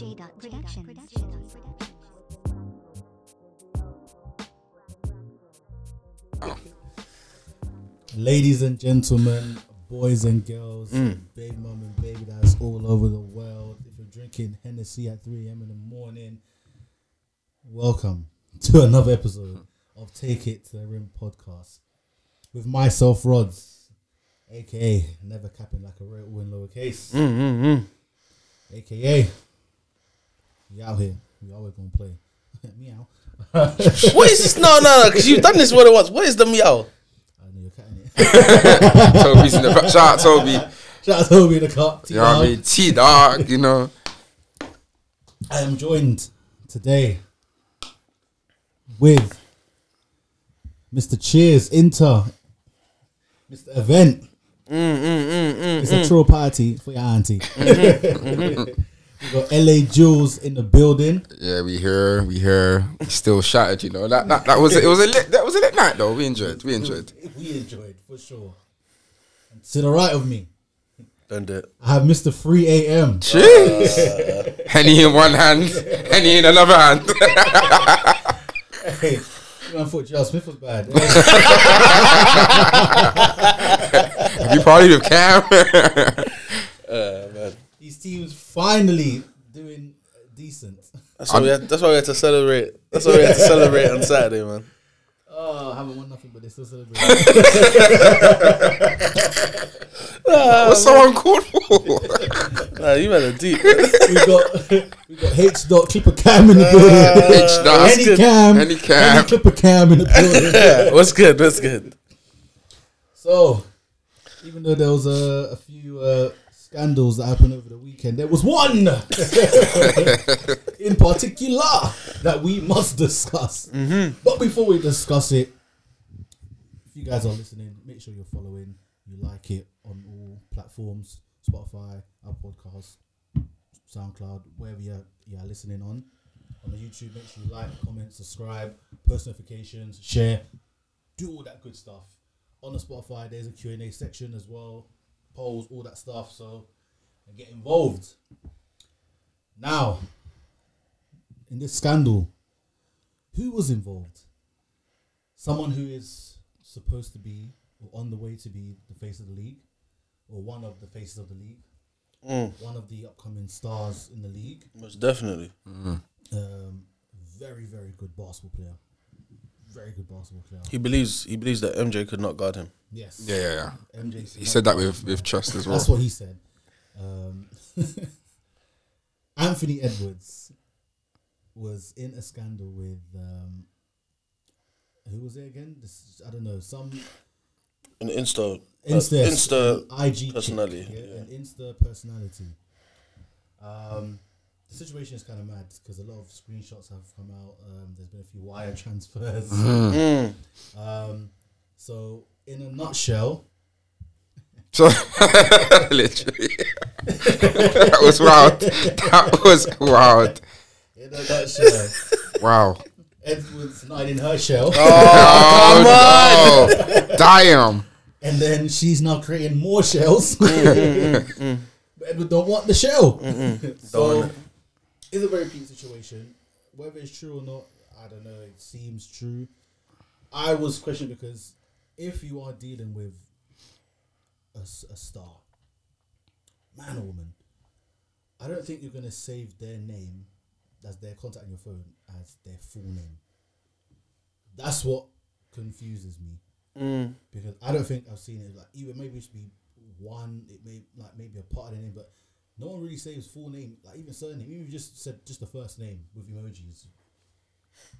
J. Productions. Ladies and gentlemen, boys and girls, big mom and baby that's all over the world. If you're drinking Hennessy at 3 a.m. in the morning, welcome to another episode of Take It to the Rim Podcast with myself, Rods, aka Never Capping Like a Real in Lowercase, aka we out here, we always gonna play. Meow. What is this? No, because you've done this more than once. What is the meow? I know you're cutting it. Toby's in the cut. Shout out Toby in the cut. You know what I mean? T-Dog, you know. I am joined today with Mr. Cheers, Inter, Mr. Event. It's a true party for your auntie. We got LA Jules in the building. Yeah, we here. We still shattered, you know. That was a lit night though. We enjoyed. We enjoyed for sure. And to the right of me, I have Mr. 3 AM. Jeez. Henny in one hand, Henny in another hand. Hey, I thought Jar Smith was bad. You partied with Cam. Man. His team's finally doing decent. That's why we had to celebrate. That's why we had to celebrate on Saturday, man. Oh, I haven't won nothing, but they still celebrate. What's so uncalled for? Nah, you had a deep. We got H. Clipper Cam in the building. Any Cam. Any Clipper Cam in the building. What's good? So, even though there was a few scandals that happened over the weekend, there was one in particular that we must discuss. But before we discuss it, if you guys are listening, make sure you're following, you like it on all platforms, Spotify, our podcast, SoundCloud, wherever you're listening on. On the YouTube, make sure you like, comment, subscribe, post notifications, share, do all that good stuff. On the Spotify, there's a Q&A section as well. Polls, all that stuff, so get involved. Now, in this scandal, who was involved? Someone who is supposed to be, or on the way to be, the face of the league, or one of the faces of the league, one of the upcoming stars in the league. Most definitely. Very, very good basketball player. Very good basketball player. He believes that MJ could not guard him. Yes. Yeah. MJ. He said that with trust as well. That's what he said. Anthony Edwards was in a scandal with who was it again? An Insta IG personality. An Insta personality. The situation is kind of mad because a lot of screenshots have come out. There's been a few wire transfers. So, in a nutshell... Literally. That was wild. In a nutshell. Wow. Edward's not in her shell. Oh, come on! No. Damn. And then she's now creating more shells. But Edward don't want the shell. So... It's a very peak situation. Whether it's true or not, I don't know. It seems true. I was questioned because if you are dealing with a star, man or woman, I don't think you're going to save their name as their contact on your phone as their full name. That's what confuses me. Because I don't think I've seen it. Like, even maybe it should be one, it may like maybe a part of the name, but no one really says full name, like even surname. Even if you just said just the first name with emojis,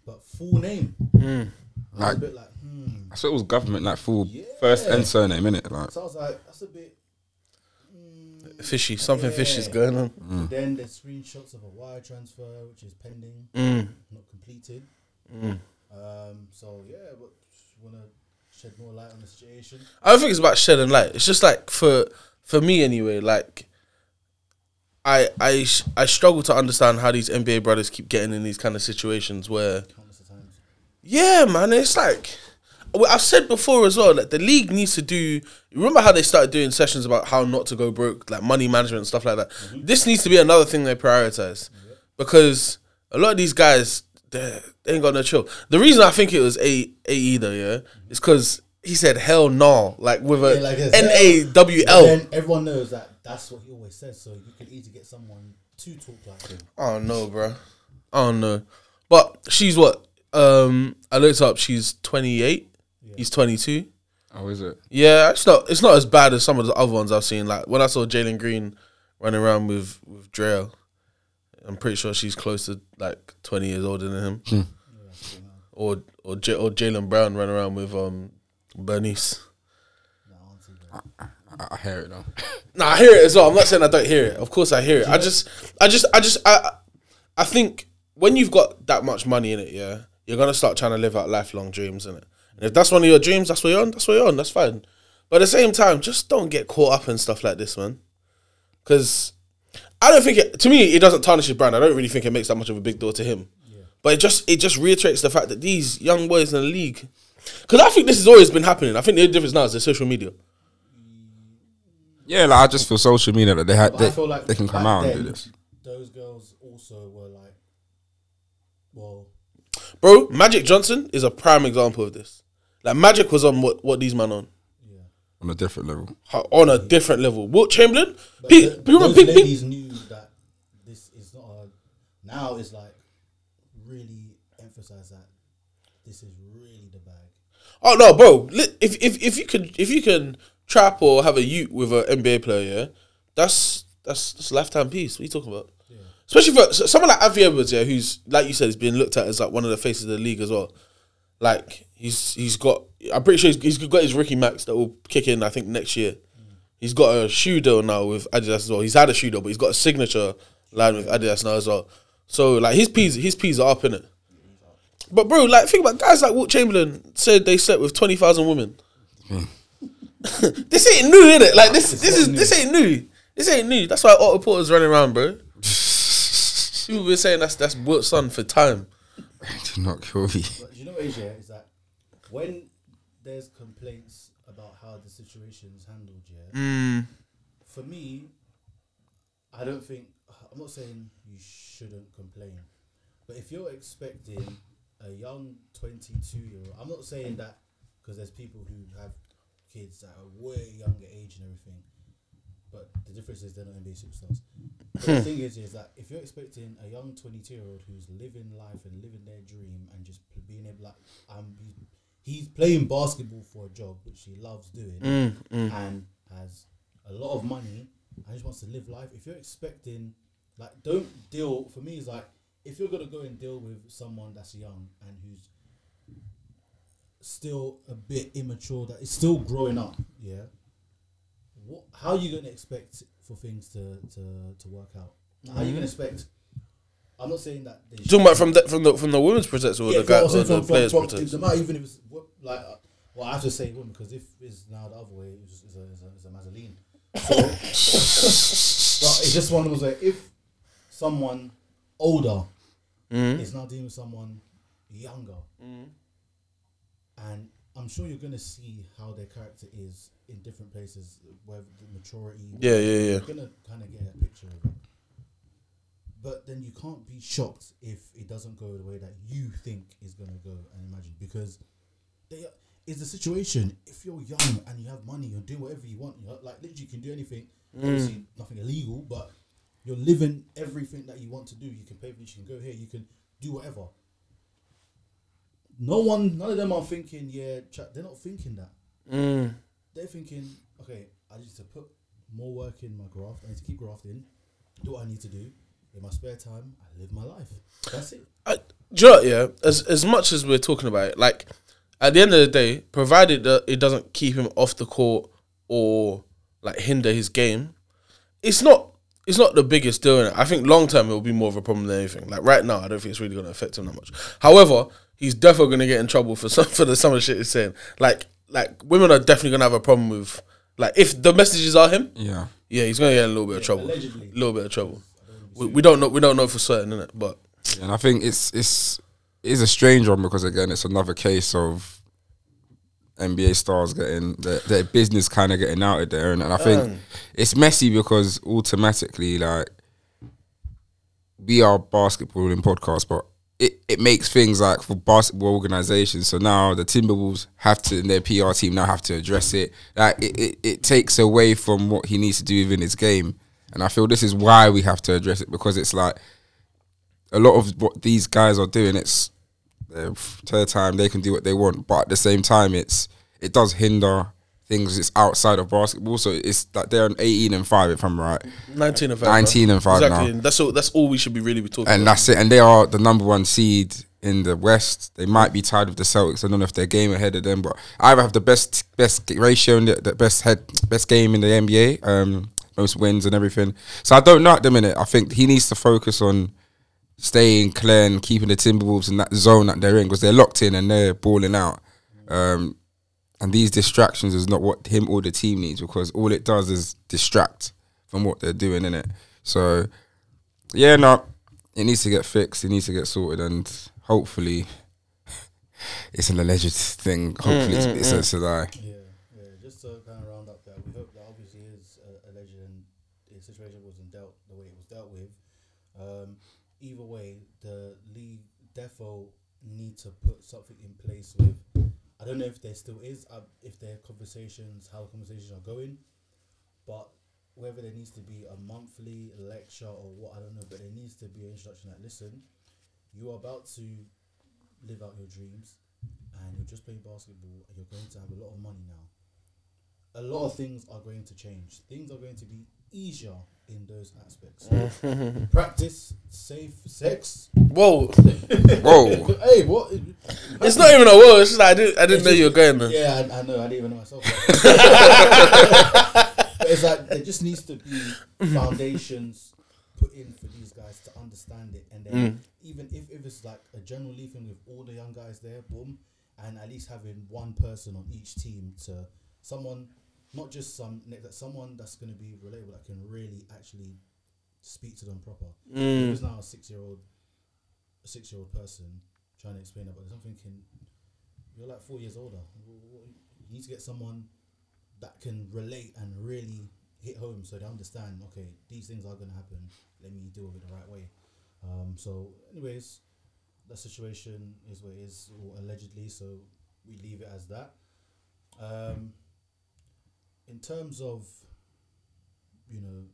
but full name. Like, a bit like I thought it was government, like full first and surname, innit? Like, so I was like, that's a bit fishy. Something fishy is going on. Then there's screenshots of a wire transfer which is pending, not completed. So yeah, but want to shed more light on the situation. I don't think it's about shedding light. It's just like for me anyway, like. I struggle to understand how these NBA brothers keep getting in these kind of situations where... Countless of times. Yeah, man, it's like... I've said before as well, like, the league needs to do... Remember how they started doing sessions about how not to go broke, like money management and stuff like that? This needs to be another thing they prioritise. because a lot of these guys, they ain't got no chill. The reason I think it was AE though, yeah, is because he said hell no, like with a NAWL. Then everyone knows that that's what he always says, so you can easily get someone to talk like him. Oh no, bro. Oh no. But she's what? I looked up, she's 28. Yeah. He's 22. Oh, is it? Yeah, it's not as bad as some of the other ones I've seen. Like when I saw Jalen Green running around with Drell, I'm pretty sure she's close to like 20 years older than him. Hmm. Or Jaylen Brown running around with Bernice. I hear it though. Nah, I hear it as well. I'm not saying I don't hear it. Of course I hear it. Yeah. I think when you've got that much money in it, yeah, you're gonna start trying to live out lifelong dreams, innit? And if that's one of your dreams, that's what you're on, that's fine. But at the same time, just don't get caught up in stuff like this, man. Because I don't think it doesn't tarnish his brand. I don't really think it makes that much of a big deal to him. Yeah. But it just reiterates the fact that these young boys in the league, because I think this has always been happening. I think the only difference now is the social media. Yeah, like I just feel social media that they can come out and do this. Those girls also were like, well, bro, Magic Johnson is a prime example of this. Like Magic was on what these men on. Yeah. On a different level. Wilt Chamberlain? Those ladies knew that this is not now it's like really emphasise that this is really the bag. Oh no, bro. If you can trap or have a ute with an NBA player, yeah, that's a lifetime piece. What are you talking about? Especially for someone like Anthony Edwards, yeah, who's, like you said, is being looked at as like one of the faces of the league as well. Like he's got, I'm pretty sure he's got his rookie max that will kick in, I think, next year. Mm. He's got a shoe deal now with Adidas as well. He's had a shoe deal, but he's got a signature line with Adidas now as well. So like his P's are up, innit? But bro, like think about guys like Wilt Chamberlain said they slept with 20,000 women. Mm. This ain't new, innit? Like this ain't new. That's why Otto Porter's running around, bro. People were saying that's Wilt's son for time. Do not kill me. But you know what, AJ, is that when there's complaints about how the situation's handled, yeah, for me, I don't think, I'm not saying you shouldn't complain, but if you're expecting a young 22-year-old, I'm not saying that because there's people who have kids at a way younger age and everything, but the difference is they're not NBA superstars. But the thing is that if you're expecting a young 22-year-old who's living life and living their dream and just being able, like, he's playing basketball for a job which he loves doing and has a lot of money and just wants to live life. If you're expecting, like, don't deal. For me, it's like if you're gonna go and deal with someone that's young and who's still a bit immature, that is still growing up, yeah. How are you going to expect for things to work out? How are you going to expect? I'm not saying that. They talking about from the women's perspective or the guys or the players' perspective. Even if it's like, well, I have to say women because if it's now the other way, it's a Mazzolini. So, but it's just one of those where if someone older is now dealing with someone younger, and I'm sure you're going to see how their character is in different places, where the maturity. Yeah. You're going to kind of get a picture of it. But then you can't be shocked if it doesn't go the way that you think is going to go and imagine, because it's a situation. If you're young and you have money, you'll do whatever you want. You're, like, literally, you can do anything. Obviously, nothing illegal, but you're living everything that you want to do. You can pay for it, you can go here, you can do whatever. None of them are thinking, yeah, they're not thinking that. They're thinking, okay, I need to put more work in my graft. I need to keep grafting, do what I need to do. In my spare time, I live my life. That's it. As much as we're talking about it, like, at the end of the day, provided that it doesn't keep him off the court or, like, hinder his game, it's not the biggest deal, innit? I think long term it will be more of a problem than anything. Like, right now, I don't think it's really going to affect him that much. However, he's definitely going to get in trouble for some of the shit he's saying. Like women are definitely going to have a problem with, like, if the messages are him. Yeah, he's going to get in a little bit of trouble. Allegedly. A little bit of trouble. We don't know for certain, innit? But yeah, and I think it is a strange one because, again, it's another case of NBA stars getting their business kind of getting out of there, and I think it's messy because automatically, like, we are basketball in podcast, but it makes things like for basketball organizations. So now the Timberwolves have to, and their PR team now have to address it. Like it takes away from what he needs to do within his game. And I feel this is why we have to address it, because it's like a lot of what these guys are doing, it's their third time, they can do what they want. But at the same time, it does hinder things that's outside of basketball. So it's like they're on 18-5, if I'm right. 19-5. 19-5 exactly. Now. And that's all we should be really be talking about. And that's it. And they are the number one seed in the West. They might be tied with the Celtics. I don't know if they're game ahead of them, but I have the best ratio and the best game in the NBA. Most wins and everything. So I don't know at the minute. I think he needs to focus on staying clear and keeping the Timberwolves in that zone that they're in, because they're locked in and they're balling out. And these distractions is not what him or the team needs, because all it does is distract from what they're doing, innit? So, yeah, no, it needs to get fixed. It needs to get sorted, and hopefully it's an alleged thing. Hopefully it's a lie. Yeah, yeah, just to kind of round up that, we hope that obviously is alleged and the situation wasn't dealt the way it was dealt with. Either way, the league defo need to put something in place with, I don't know if there still is, if there are conversations, how conversations are going, but whether there needs to be a monthly lecture or what, I don't know, but there needs to be an introduction that, listen, you are about to live out your dreams and you're just playing basketball and you're going to have a lot of money now. A lot of things are going to change. Things are going to be easier in those aspects. Practice safe sex. Whoa, whoa! Hey, what? It's not even a whoa. It's just like, I didn't know you were going there. Yeah, I know. I didn't even know myself. But it's like there just needs to be foundations put in for these guys to understand it, and then even if it's like a general league thing with all the young guys there, boom, and at least having one person on each team to someone. Not just someone that's going to be relatable, that can really actually speak to them proper. There's now a six-year-old person trying to explain about this. I'm thinking, you're like 4 years older. You need to get someone that can relate and really hit home so they understand, okay, these things are going to happen. Let me deal with it the right way. So anyways, that situation is what it is, or allegedly, so we leave it as that. In terms of, you know,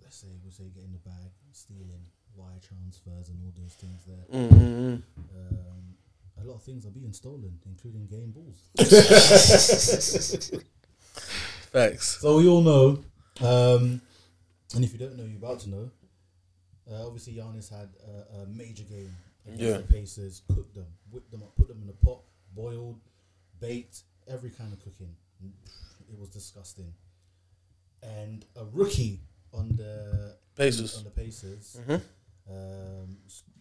let's say we'll say getting the bag, stealing, wire transfers and all those things there. A lot of things are being stolen, including game balls. Thanks. So we all know, and if you don't know, you're about to know. Obviously, Giannis had a major game against the Pacers, cooked them, whipped them up, put them in a pot, boiled, baked, every kind of cooking. It was disgusting. And a rookie on the Pacers,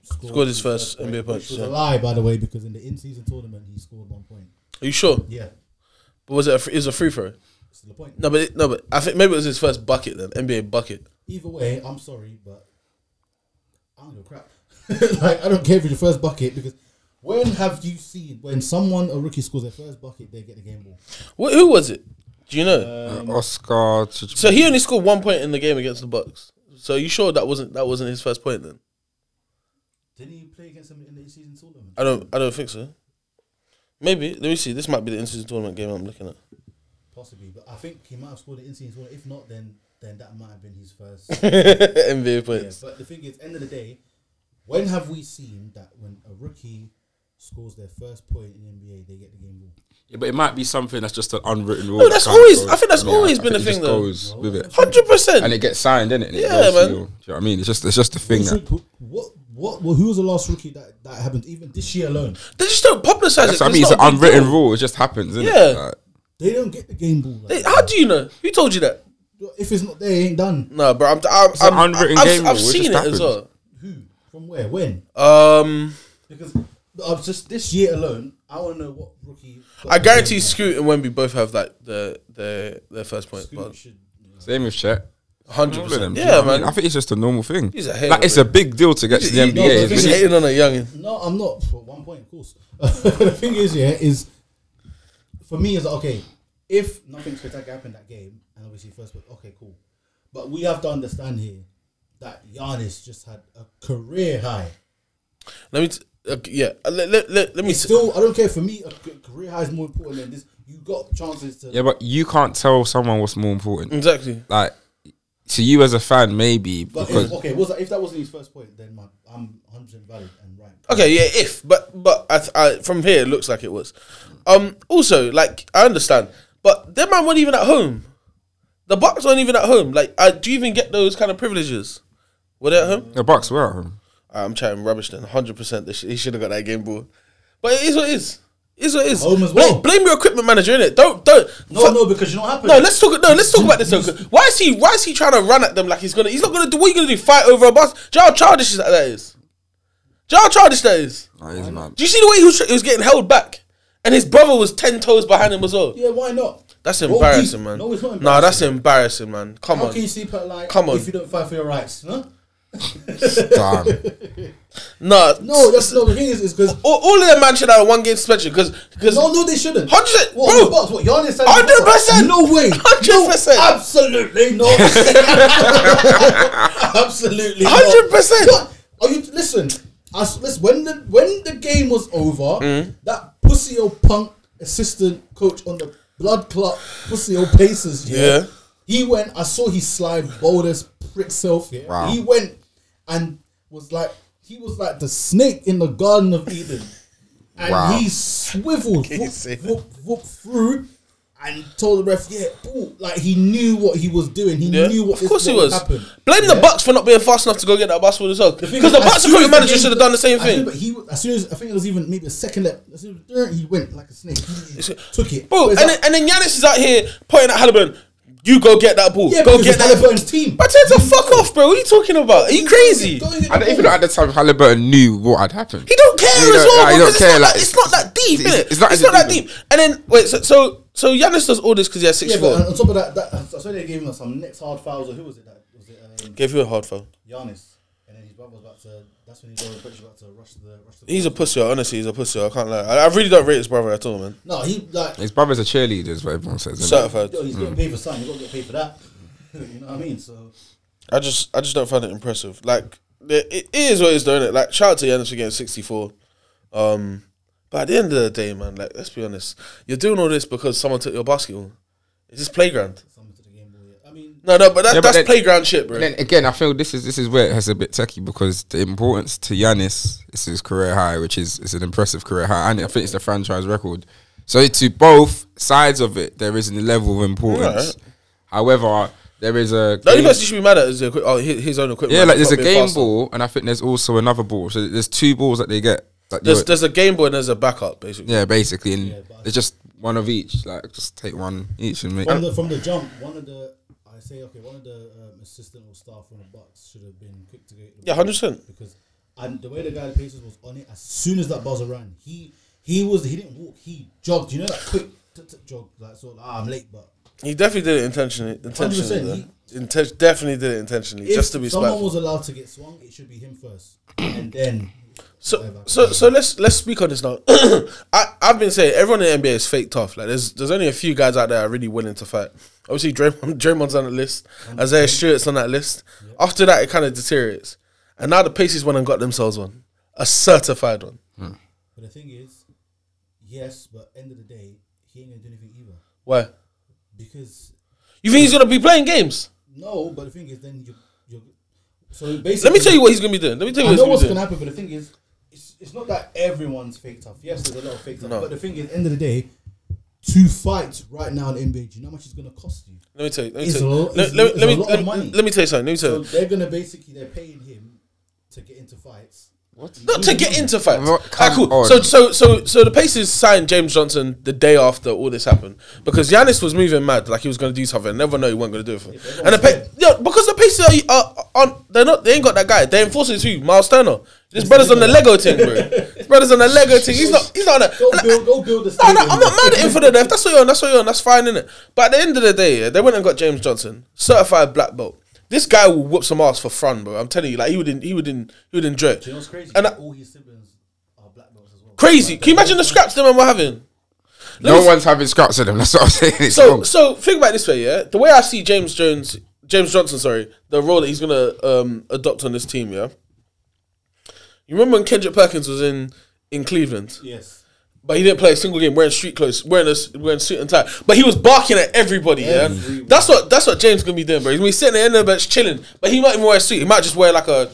scored his first NBA point. Which was a lie, by the way, because in the in-season tournament, he scored 1 point. Are you sure? Yeah. But was it a free throw? It's the point. No, but I think maybe it was his first bucket then, NBA bucket. Either way, I'm sorry, but I don't give a crap. Like, I don't care if it's the first bucket, because when have you seen when someone, a rookie, scores their first bucket, they get the game ball? Who was it? Do you know? Oscar. So he only scored 1 point in the game against the Bucks. So are you sure that wasn't his first point then? Didn't he play against them in the in-season tournament? I don't think so. Maybe. Let me see. This might be the in-season tournament game I'm looking at. Possibly, but I think he might have scored the in-season tournament. If not, then that might have been his first NBA points. Yeah, but the thing is, end of the day, when have we seen that when a rookie scores their first point in the NBA, they get the game ball? Yeah, but it might be something that's just an unwritten rule. No, I think that's always been a thing though. Goes with it. 100%. And it gets signed, innit? Yeah, man. You know what I mean? It's just a thing. Well, who was the last rookie that happened? Even this year alone, they just don't publicize it. That's what I mean, it's an unwritten rule. It just happens, isn't it? Yeah. Like, they don't get the game ball. How do you know? Who told you that? If it's not there, it ain't done. No, bro. It's an unwritten game rule. I've seen it as well. Who? From where? When? Because just this year alone, I want to know what rookie. I guarantee Scoot and Wemby both have like their first point. But same with Chet. 100%. Yeah, man. I think it's just a normal thing. He's a hater, like, it's a big deal to get to the NBA. He's hating on a youngin. No, I'm not. For 1 point, of course. The thing is, for me, is like, okay, if nothing spectacular happened that game, and obviously first point, okay, cool. But we have to understand here, that Giannis just had a career high. I don't care. For me, a career high is more important than this. You got chances to. Yeah, but you can't tell someone what's more important. Exactly. Like, to you as a fan, maybe. But because if that wasn't his first point, then I'm 100% valid and right. Okay, yeah, but from here it looks like it was. Also, like, I understand, but their man weren't even at home. The Bucks weren't even at home. Like, do you even get those kind of privileges? Were they at home? The Bucks were at home. I'm chatting rubbish then. 100%. He should have got that game ball. But it is what it is. Is what it is. Home as well. Blame your equipment manager, innit? Don't. No, because you know what happened. Let's talk about this. Why is he trying to run at them like he's not gonna do? What are you gonna do? Fight over a bus? Jar childish that is. That is mad. Do you see the way he was getting held back, and his brother was 10 toes behind him as well? Yeah, why not? That's embarrassing, man. No, it's not embarrassing. Nah, that's embarrassing, man. Come on. How can you sleep at night if you don't fight for your rights, huh? Damn. No, that's not the thing. Is because all of them man should have one game special because no, they shouldn't. 100%, bro. What Giannis said? 100%. No way. 100%. No, absolutely not. Absolutely. 100%. Are you listen? When the game was over, that pussy old punk assistant coach on the blood clot pussy old Pacers. Yeah. He went. I saw he slide boldest prick self. Yeah. Wow. He went. And he was like the snake in the Garden of Eden. And he swiveled through and told the ref, he knew what he was doing. He knew what this was happened. Blame the Bucks for not being fast enough to go get that basketball as well. Because the Bucks recruiting manager should have done the same thing. But he went like a snake. He took it. Bro, and then Giannis is out here pointing at Haliburton. You go get that ball. Yeah, go get that ball. Team. But tell the fuck off, bro. What are you talking about? Are you crazy? I don't even know at the time Haliburton knew what had happened. He don't care as well. He don't care. It's not that deep, innit? It's not that deep. And then wait, so Giannis does all this because he has 6 foot. Yeah, but on top of that, I saw they gave him some next hard fouls. Or who was it? That was it. Gave you a hard foul. Giannis. And then his brother was about to. That's when he was about to rush the. He's a pussy. Honestly, he's a pussy. I can't lie. I really don't rate his brother at all, man. No, his brother's a cheerleader, is what everyone says. Certified. Yo, he's getting paid for something. He's got to get paid for that. You know what I mean? So, I just don't find it impressive. Like, it is what it is, though, innit? Like, shout out to Giannis for getting 64. But at the end of the day, man, like, let's be honest, you're doing all this because someone took your basketball. It's just playground. That's playground shit, bro. Then again, I feel this is where it has a bit techie because the importance to Giannis is his career high, which is an impressive career high, and I think it's the franchise record. So to both sides of it, there is a level of importance. Right. However, there is a the only person you should be mad at is his own equipment. Yeah, like there's a game ball, and I think there's also another ball. So there's two balls that they get. Like there's a game ball and there's a backup, basically. Yeah, basically, and it's just one of each. Like just take one each and make from the jump. One of the assistant or staff from the Bucks should have been quick to get. 100%. Because the way the guy at the Pacers was on it, as soon as that buzzer ran, he didn't walk, he jogged. You know that quick jog, like sort of I'm late, but he definitely did it intentionally. 100%. Definitely did it intentionally, just to be spiteful. If someone was allowed to get swung, it should be him first, and then. So let's speak on this now. I've been saying everyone in the NBA is fake tough. Like there's only a few guys out there that are really willing to fight. Obviously Draymond's on the list. Isaiah Stewart's on that list. Yep. After that, it kind of deteriorates. And now the Pacers went and got themselves one, a certified one. Hmm. But the thing is, yes, but end of the day, he ain't gonna do anything either. Why? Because you think he's gonna be playing games? No, but the thing is, then you're. So basically, let me tell you what he's gonna be doing. I know what's gonna happen, but the thing is. It's not that everyone's fake tough. Yes, there's a lot of fake tough. No. But the thing is, at the end of the day, to fight right now in the NBA, do you know how much it's going to cost you? Let me tell you something. They're going to basically, they're paying him to get into fights. What? Not to get into fights. Alright, cool. So the Pacers signed James Johnson the day after all this happened because Giannis was moving mad, like he was going to do something. Never know he wasn't going to do it for him. And because the Pacers are they ain't got that guy. They're enforcing who? Miles Turner. His brother's on the Lego thing, bro. His brother's on the Lego thing. He's not. Go build a stadium. No, I'm not mad at him for the death. That's what you're on. That's fine, innit? But at the end of the day, they went and got James Johnson, certified black belt. This guy will whoop some ass for fun, bro. I'm telling you, like he would enjoy it. You know what's crazy? And all his siblings are black belts as well. Crazy! Can you imagine the scraps them and we're having? No one's having scraps of them. That's what I'm saying. It's wrong. So think about it this way, yeah. The way I see James Jones, James Johnson, sorry, the role that he's going to adopt on this team, yeah? You remember when Kendrick Perkins was in Cleveland? Yes. But he didn't play a single game wearing street clothes, wearing suit and tie. But he was barking at everybody, yeah? That's what James going to be doing, bro. He's going to be sitting there in the bench chilling. But he might even wear a suit. He might just wear like a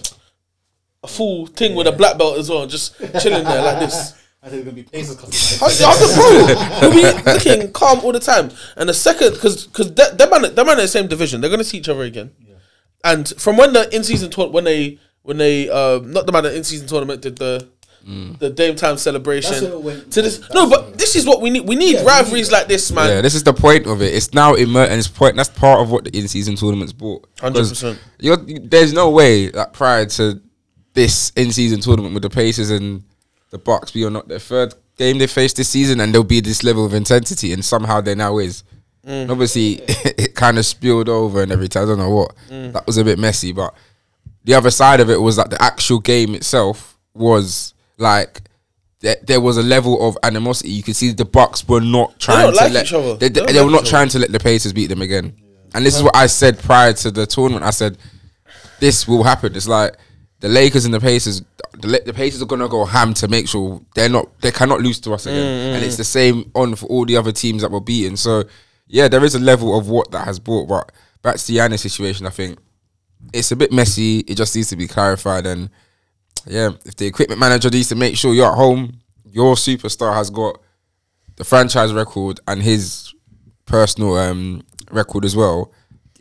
full thing with a black belt as well, just chilling there like this. I think it's going to be Pacers customized. Bro, he'll be looking calm all the time. And the second, because they're in the same division. They're going to see each other again. Yeah. And from when the in-season tournament, in-season tournament did the Dame Time celebration. To this, no, but this is what we need. We need rivalries like this, man. Yeah, this is the point of it. It's now emergent. And that's part of what the in-season tournament's brought. 100%. There's no way that prior to this in-season tournament with the Pacers and the Bucks, be or not, their third game they face this season, and there'll be this level of intensity, and somehow there now is. Mm. Obviously, it kind of spilled over and everything. I don't know what. That was a bit messy, but the other side of it was that the actual game itself was like there was a level of animosity. You could see the Bucks were not trying to let each other. They were not trying to let the Pacers beat them again. Yeah. And this is what I said prior to the tournament. I said this will happen. It's like the Lakers and the Pacers. The Pacers are gonna go ham to make sure they cannot lose to us again. And it's the same on for all the other teams that were beaten. So yeah, there is a level of what that has brought. But back to the Giannis situation, I think it's a bit messy. It just needs to be clarified. And yeah, if the equipment manager needs to make sure you're at home, your superstar has got the franchise record and his personal record as well.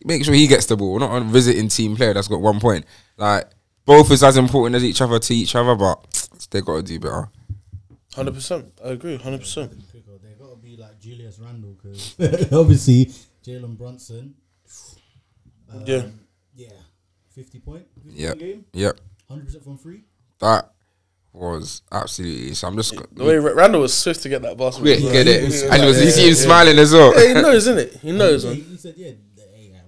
Make sure he gets the ball, not a visiting team player that's got 1 point. Like, both is as important as each other to each other, but they got to do better. 100%. I agree, 100%. They got to be like Julius Randle, because obviously Jalen Brunson. Yeah. Yeah. 50 point game. Yep. 100% from free. That was absolutely. So I'm just. The way Randall was swift to get that basket. Yeah, he get it. And he was smiling as well. Yeah, he knows, isn't it? He knows. He said, yeah, it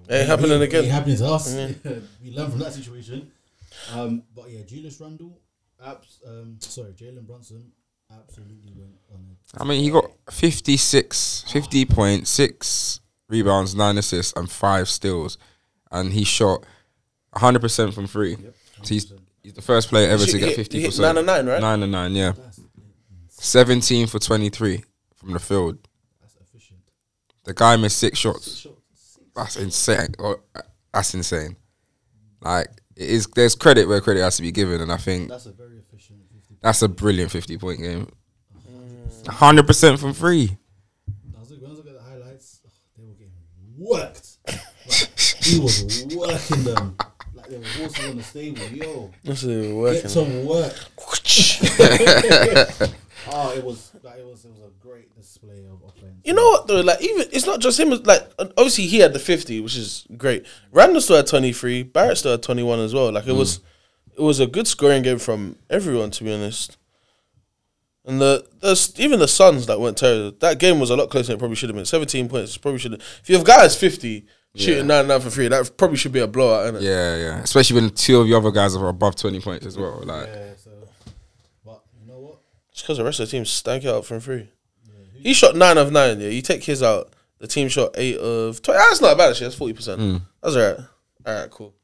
ain't happening again. It happened to us. Yeah. We learned from that situation. But yeah, Julius Randle, Jalen Brunson absolutely went on it. I mean, he got 50 points, 6 rebounds, 9 assists, and 5 steals. And he shot 100% from three. Yep, 100%. So he's the first player ever to get 50%. 9 and 9, right? 9 and 9, yeah. 17 for 23 from the field. That's efficient. The guy missed 6 shots. That's insane. That's insane. Like, there's credit where credit has to be given, and I think that's a very efficient. That's a brilliant 50-point game. 100% from free. When I look at the highlights, they were getting worked. He was working them like they were horses on the stable. Yo, get some work. It was a great display of offense. You know what though? Like, even it's not just him. Like, obviously he had the 50, which is great. Randall still had 23. Barrett still had 21 as well. Like, it was a good scoring game from everyone, to be honest. And even the Suns that went terrible. That game was a lot closer than it probably should have been. 17 points probably should. If your guy has 50. Shooting 9 for 3, that probably should be a blowout, innit? Yeah, yeah. Especially when 2 of the other guys are above 20 points as well. Like, yeah, so. But you know what? It's because the rest of the team stank it out from 3. Yeah, he shot 9 of 9, yeah. You take his out, the team shot 8 of 20. That's not bad, actually. That's 40%. That's all right. All right, cool.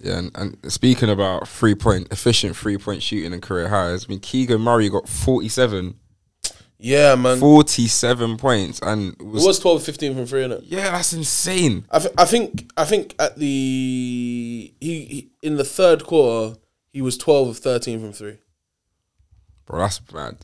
Yeah, and speaking about efficient 3-point shooting and career highs, I mean, Keegan Murray got 47. Yeah, man. 47 points, and it was 12-15 from 3, innit? Yeah, that's insane. I think at the he in the third quarter he was 12 of 13 from 3. Bro, that's bad.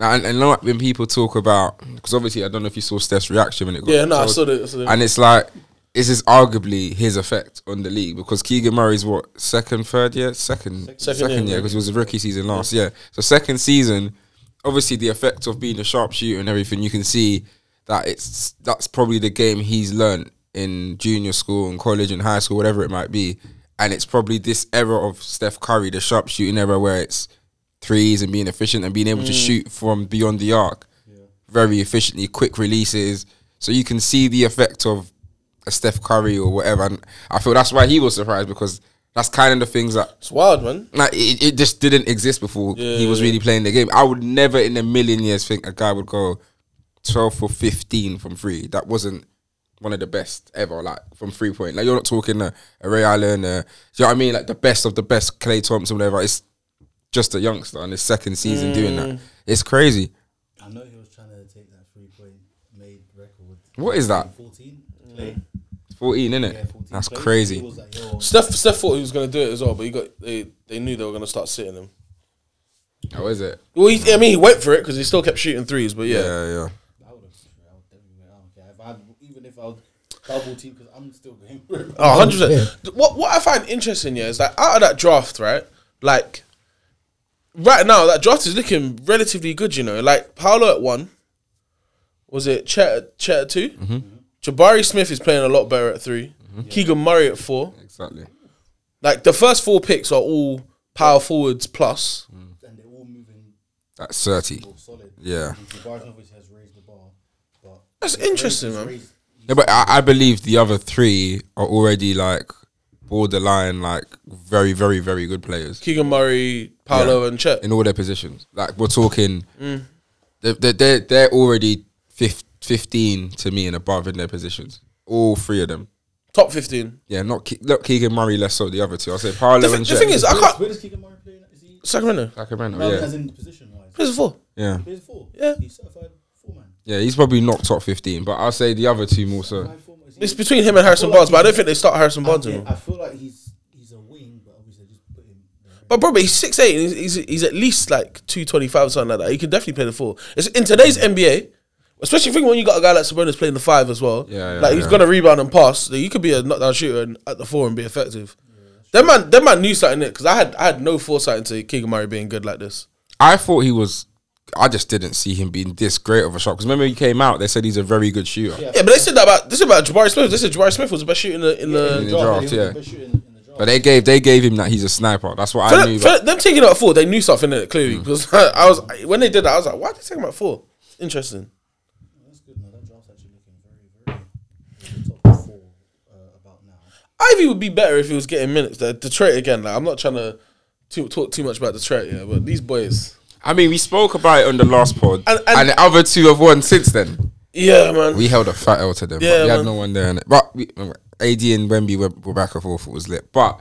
And like, when people talk about, because obviously I don't know if you saw Steph's reaction when it got. Yeah, no, I saw it. And it's like, this is arguably his effect on the league, because Keegan Murray's what, second year, because he was a rookie season last year. So second season. Obviously, the effect of being a sharpshooter and everything, you can see that that's probably the game he's learned in junior school and college and high school, whatever it might be. And it's probably this era of Steph Curry, the sharpshooting era, where it's threes and being efficient and being able to shoot from beyond the arc very efficiently, quick releases. So you can see the effect of a Steph Curry or whatever. And I feel that's why he was surprised, because that's kind of the things that... It's wild, man. Like, it just didn't exist before he was really playing the game. I would never in a million years think a guy would go 12 for 15 from 3. That wasn't one of the best ever, like, from 3-point. Like, you're not talking a Ray Allen, do you know what I mean? Like, the best of the best, Klay Thompson, whatever. It's just a youngster in his second season doing that. It's crazy. I know he was trying to take that 3-point made record. What is that? 14? Klay. 14, innit? Yeah, 14. That's Klay. Crazy. Like, oh. Steph thought he was going to do it as well, but he got they knew they were going to start sitting him. How is it? Well, he went for it because he still kept shooting threes, but yeah. Yeah. I'll double team because I'm still going for it. Oh, 100%. Yeah. What I find interesting, yeah, is that out of that draft, right? Like, right now, that draft is looking relatively good, you know? Like, Paolo at 1. Was it Chet at 2? Mm-hmm. Jabari Smith is playing a lot better at 3. Mm-hmm. Yeah. Keegan Murray at 4. Exactly. Like, the first 4 picks are all power forwards plus. Mm. And they're all moving. That's 30. Solid. Yeah. And Jabari obviously has raised the bar. But that's interesting, man. Yeah, but I believe the other 3 are already, like, borderline, like, very, very, very good players. Keegan Murray, Paolo, and Chet. In all their positions. Like, we're talking... Mm. They're already 15 to me and above in their positions. All 3 of them. Top 15? Yeah, not Keegan Murray, less so the other 2. I'll say Paolo and Chet. The thing is, I can't... Where does Keegan Murray play? Is he... Sacramento, yeah. As in position-wise. Plays 4. Yeah. Plays 4? Yeah. He's certified... Yeah, he's probably not top 15, but I'll say the other 2 more so. It's between him and Harrison Barnes, but I don't think they start Harrison Barnes anymore. I feel like he's a wing, but obviously they just put him there. But probably he's 6'8", and he's at least like 225 or something like that. He could definitely play the 4. In today's NBA, especially when you got a guy like Sabonis playing the 5 as well, he's going to rebound and pass. You could be a knockdown shooter at the 4 and be effective. Yeah, that man knew something in it, because I had no foresight into Keegan Murray being good like this. I thought he was... I just didn't see him being this great of a shot. Because remember when he came out, they said he's a very good shooter. Yeah, but they said that about Jabari Smith. They said Jabari Smith was the best shooter in the draft. But they gave him that he's a sniper. That's what I knew. Them taking out 4, they knew something in it, clearly. Because when they did that, I was like, why are they taking out 4? Interesting. That's good, man. That draft's actually looking very, very top 4 about now. Ivy would be better if he was getting minutes. Detroit again. Like, I'm not trying to talk too much about Detroit, yeah, but these boys... I mean, we spoke about it on the last pod, and the other 2 have won since then. Yeah, man. We held a fat L to them. Yeah, but we had no one there. But AD and Wemby were back and forth. It was lit. But,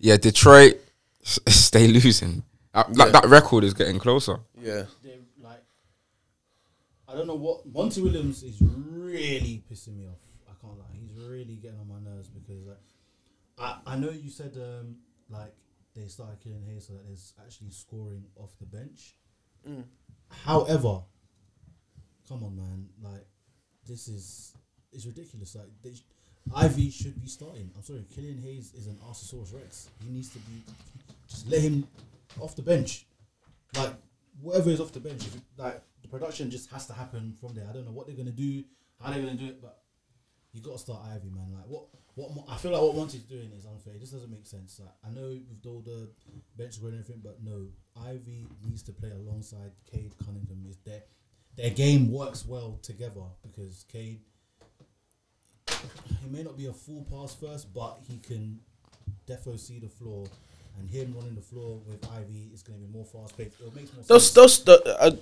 yeah, Detroit, stay losing. That record is getting closer. Yeah. I don't know what... Monty Williams is really pissing me off. I can't lie. He's really getting on my nerves because, like, I know you said, they started killing here so that there's actually scoring off the bench. Mm. However, come on, man. Like, this is ridiculous. Like, Ivy should be starting. I'm sorry, Killian Hayes is an Arsasaurus Rex. He needs to be... Just let him off the bench. Like, whatever is off the bench, the production just has to happen from there. I don't know what they're going to do, how they're going to do it, but you got to start Ivy, man. Like, I feel like what Monty's doing is unfair. It just doesn't make sense. Like, I know with all the bench score and everything, but no, Ivy needs to play alongside Cade Cunningham. Their game works well together because Cade, he may not be a full pass first, but he can defo see the floor, and him running the floor with Ivy is going to be more fast paced. It makes more sense.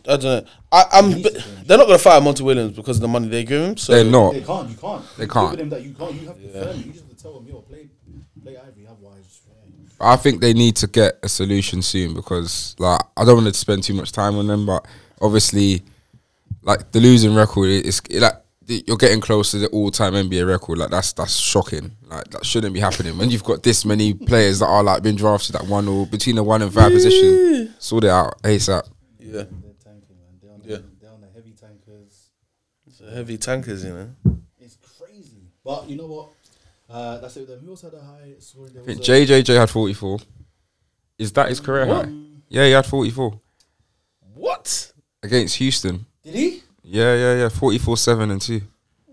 I don't know. They're not going to fire Monty Williams because of the money they give him. So they're not. They can't. You can't. They can't. You have to firm him. You just have to tell them, yo, play Ivy. Otherwise, I think they need to get a solution soon because, like, I don't want to spend too much time on them, but obviously, like, the losing record is like. You're getting close to the all-time NBA record. Like, that's shocking. Like, that shouldn't be happening. When you've got this many players that are, like, been drafted at 1 or between the 1 and 5 position, sort it out ASAP. Yeah. They're tanking, man. They're on the heavy tankers. It's heavy tankers, you know. It's crazy. But you know what? That's it with them. Who else had a high scoring? I think JJJ had 44. Is that his career high? Yeah, he had 44. What? Against Houston. Did he? Yeah. 44, 7, and 2.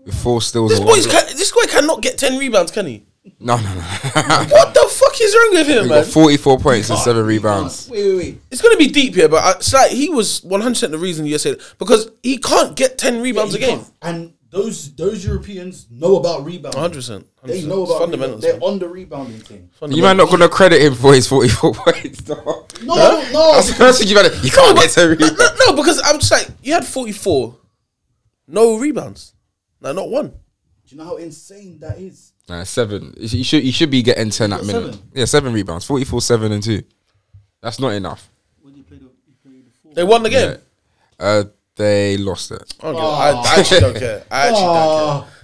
With 4 steals. This boy cannot get 10 rebounds, can he? No. What the fuck is wrong with him, man? Got 44 points and 7 rebounds. Wait. It's going to be deep here, but it's like he was 100% the reason you said because he can't get 10 rebounds a game. And those Europeans know about rebounding. 100%. They know about fundamentals. They're on the rebounding thing. You might not going to credit him for his 44 points, though. No. That's the first thing you can't get 10 rebounds. No, because I'm just like, you had 44. No rebounds. No, not one. Do you know how insane that is? Seven. He should be getting 10 at minute. Seven? Yeah, 7 rebounds. 44, 7 and 2. That's not enough. When you played the four. They won the game. Yeah. They lost it. I actually don't care. I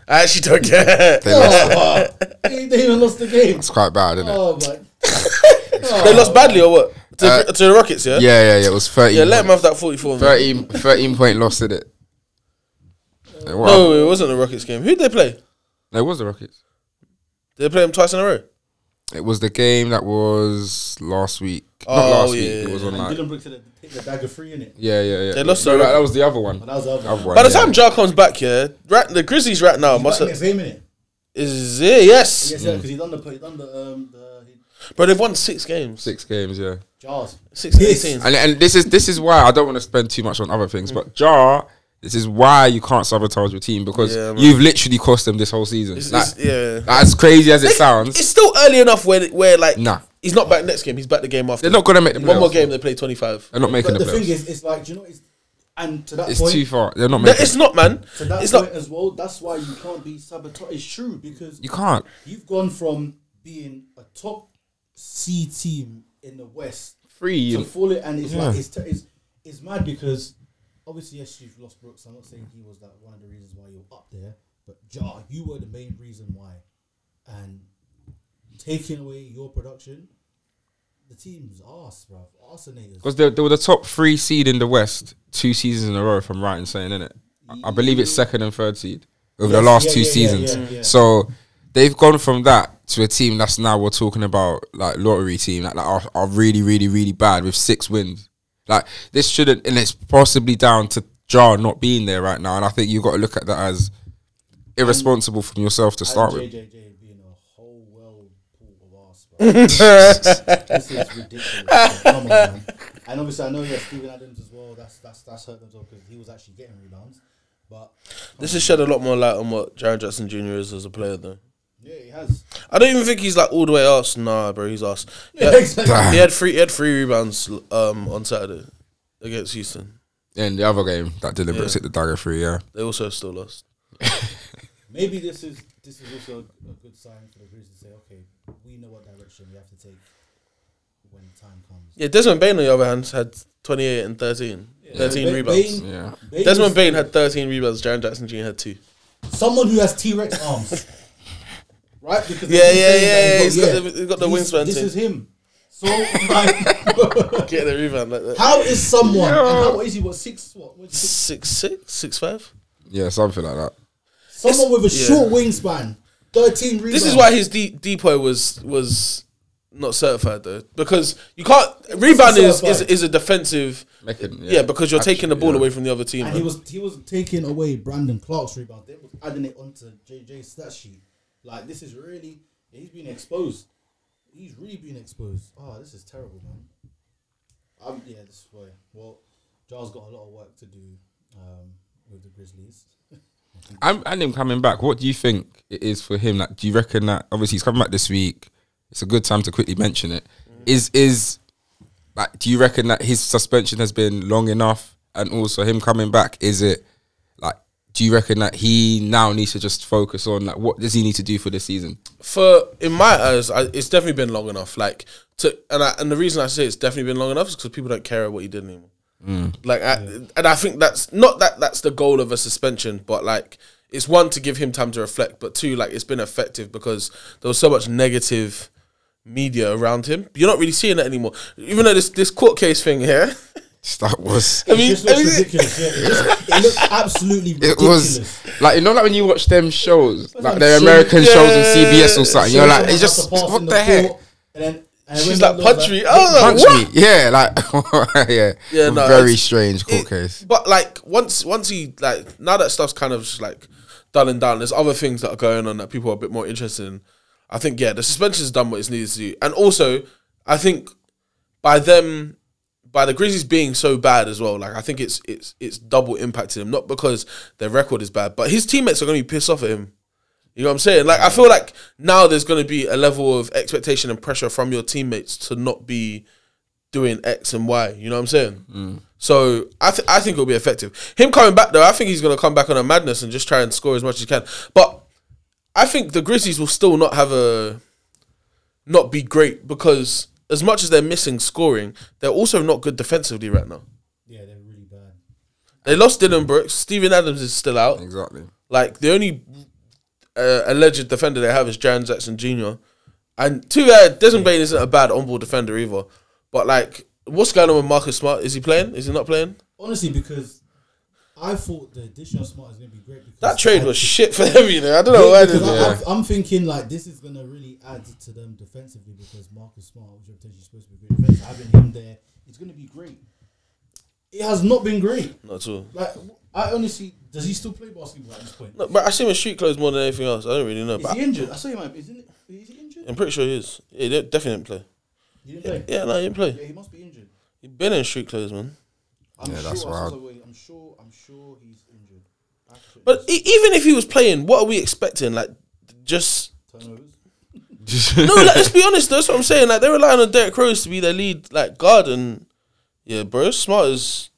actually don't care. They lost it. They even lost the game. That's quite bad, isn't it? Oh, man. They lost badly or what? To the Rockets, yeah? Yeah. It was 13. Yeah, let them have that 44. 13-point loss, did it? No, it wasn't the Rockets game. Who did they play? It was the Rockets. Did they play them twice in a row? It was the game that was last week. Not last week. It was on like... Dylan Brooks hit the dagger free, innit? Yeah. They lost the... That was the other one. By the time Jar comes back, the Grizzlies right now must have... He's back next game, innit? Is it? Yes. Yes, because he's done But they've won 6 games. 6 games, yeah. Jar's. 6 and 18. And this is why I don't want to spend too much on other things, but Jar... This is why you can't sabotage your team because you've literally cost them this whole season. As crazy as it sounds. It's still early enough where he's not back next game. He's back the game after. They're not going to make the playoffs. One more game, they play 25. They're not making the playoffs. The thing is, it's like, you know, it's too far. They're not making it. It's not, man. To that point as well, that's why you can't be sabotaged. It's true because you can't. You've gone from being a top C team in the West to fall it, and it's mad because... Obviously, yes, you've lost Brooks. I'm not saying he was one of the reasons why you're up there, but Jar, you were the main reason why. And taking away your production, the team's arse, bruv. Arsenators. Because they were the top 3 seed in the West 2 seasons in a row, if I'm right in saying, innit? I believe it's 2nd and 3rd seed over the last 2 seasons. Yeah. So they've gone from that to a team that's now we're talking about, like, lottery team, that are really, really, really bad with 6 wins. Like, this shouldn't, and it's possibly down to Jar not being there right now. And I think you've got to look at that as irresponsible from yourself to start with. JJJ being a whole world pool of arse, bro. This is ridiculous. Come on, man. And obviously, I know, Steven Adams as well. That's hurt them as well because he was actually getting rebounds. But this has shed a lot more light on what Jaren Jackson Jr. is as a player, though. Yeah, he has. I don't even think he's all the way arse. Nah, bro, he's arse. Yeah, exactly. He had three rebounds on Saturday against Houston. Yeah, in the other game that Dylan Brooks hit the dagger free. Yeah, they also still lost. Maybe this is also a good sign for the Grizzlies to say, okay, we know what direction we have to take when the time comes. Yeah, Desmond Bain on the other hand had 28 and 13, yeah. 13 rebounds. Bain Desmond Bain had 13 rebounds. Jaren Jackson Jr. had 2. Someone who has T-Rex arms. Right? Because he's got the wingspan. This is him. So get the rebound like that. How is someone? Yeah. And how is he? What, 6'5"? Yeah, something like that. Someone with a short wingspan, 13 rebounds. This is why his depot was not certified though, because you can't rebounding is a defensive. Because you're taking the ball away from the other team. And he was taking away Brandon Clark's rebound. They were adding it onto JJ's stat sheet. Like, this is really... He's been exposed. He's really been exposed. Oh, this is terrible, man. This way. Well, Jar's got a lot of work to do with the Grizzlies. And him coming back, what do you think it is for him? Like, do you reckon that... Obviously, he's coming back this week. It's a good time to quickly mention it. Do you reckon that his suspension has been long enough? And also, him coming back, is it... Do you reckon that he now needs to just focus on what does he need to do for this season? In my eyes, it's definitely been long enough. And the reason I say it's definitely been long enough is because people don't care what he did anymore. And I think that's not that's the goal of a suspension, but it's one to give him time to reflect, but two, it's been effective because there was so much negative media around him. You're not really seeing it anymore, even though this court case thing here. That was. It just looks ridiculous. It looked absolutely ridiculous. It was when you watch them shows, their American shows on CBS or something. You're like, it's just what the heck. And she's like, punch me. Punch me. Yeah, very strange court case. But once he now that stuff's kind of just done and down. There's other things that are going on that people are a bit more interested in. I think the suspension's done what it needs to do, and also I think by the Grizzlies being so bad as well, I think it's double impacted him. Not because their record is bad, but his teammates are going to be pissed off at him. You know what I'm saying? I feel now there's going to be a level of expectation and pressure from your teammates to not be doing X and Y. You know what I'm saying? Mm. So I think it'll be effective. Him coming back though, I think he's going to come back on a madness and just try and score as much as he can. But I think the Grizzlies will still not have a, not be great, because as much as they're missing scoring, they're also not good defensively right now. Yeah, they're really bad. They lost Dylan Brooks. Steven Adams is still out. Exactly. Like, the only alleged defender they have is Jaren Jackson Jr. And to that, Desmond Bain isn't a bad on-ball defender either. But, like, what's going on with Marcus Smart? Is he playing? Is he not playing? Honestly, because I thought the addition of Smart is going to be great. Because that trade was shit for them, you know. I don't know why. I'm thinking, like, this is going to really add to them defensively, because Marcus Smart, which I'm potentially supposed to be great defense, having him there, it's going to be great. It has not been great. Not at all. Like, I honestly, does he still play basketball at this point? No, but I see him in street clothes more than anything else. I don't really know. Is he injured? I saw him. Is he injured? I'm pretty sure he is. Yeah, he definitely didn't play. He didn't play? Yeah, no, he didn't play. Yeah, he must be injured. He's been in street clothes, man. That's wild. I'm sure he's injured. But even if he was playing, what are we expecting? Like, just turnovers? No, like, let's be honest. That's what I'm saying. Like, they're relying on Derrick Rose to be their lead, like, guard, and yeah, bro, Smart has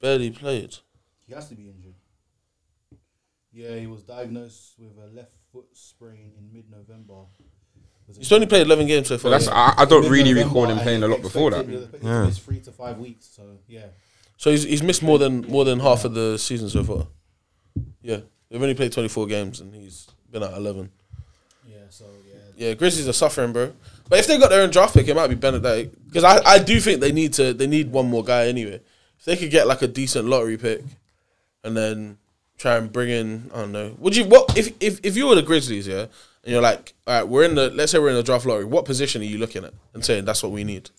barely played. He has to be injured. Yeah, he was diagnosed with a left foot sprain in mid-November. He's only played 11 games so far. That's, I don't really recall him playing a lot before that. Yeah. It's 3 to 5 weeks, so yeah. So he's missed more than half of the season so far. Yeah, they've only played 24 games and he's been at 11. Yeah, so yeah. Yeah, Grizzlies are suffering, bro. But if they got their own draft pick, it might be better, because I do think they need one more guy anyway. If they could get like a decent lottery pick, and then try and bring in, I don't know. If you were the Grizzlies, yeah, and you're like, all right, let's say we're in the draft lottery. What position are you looking at and saying that's what we need?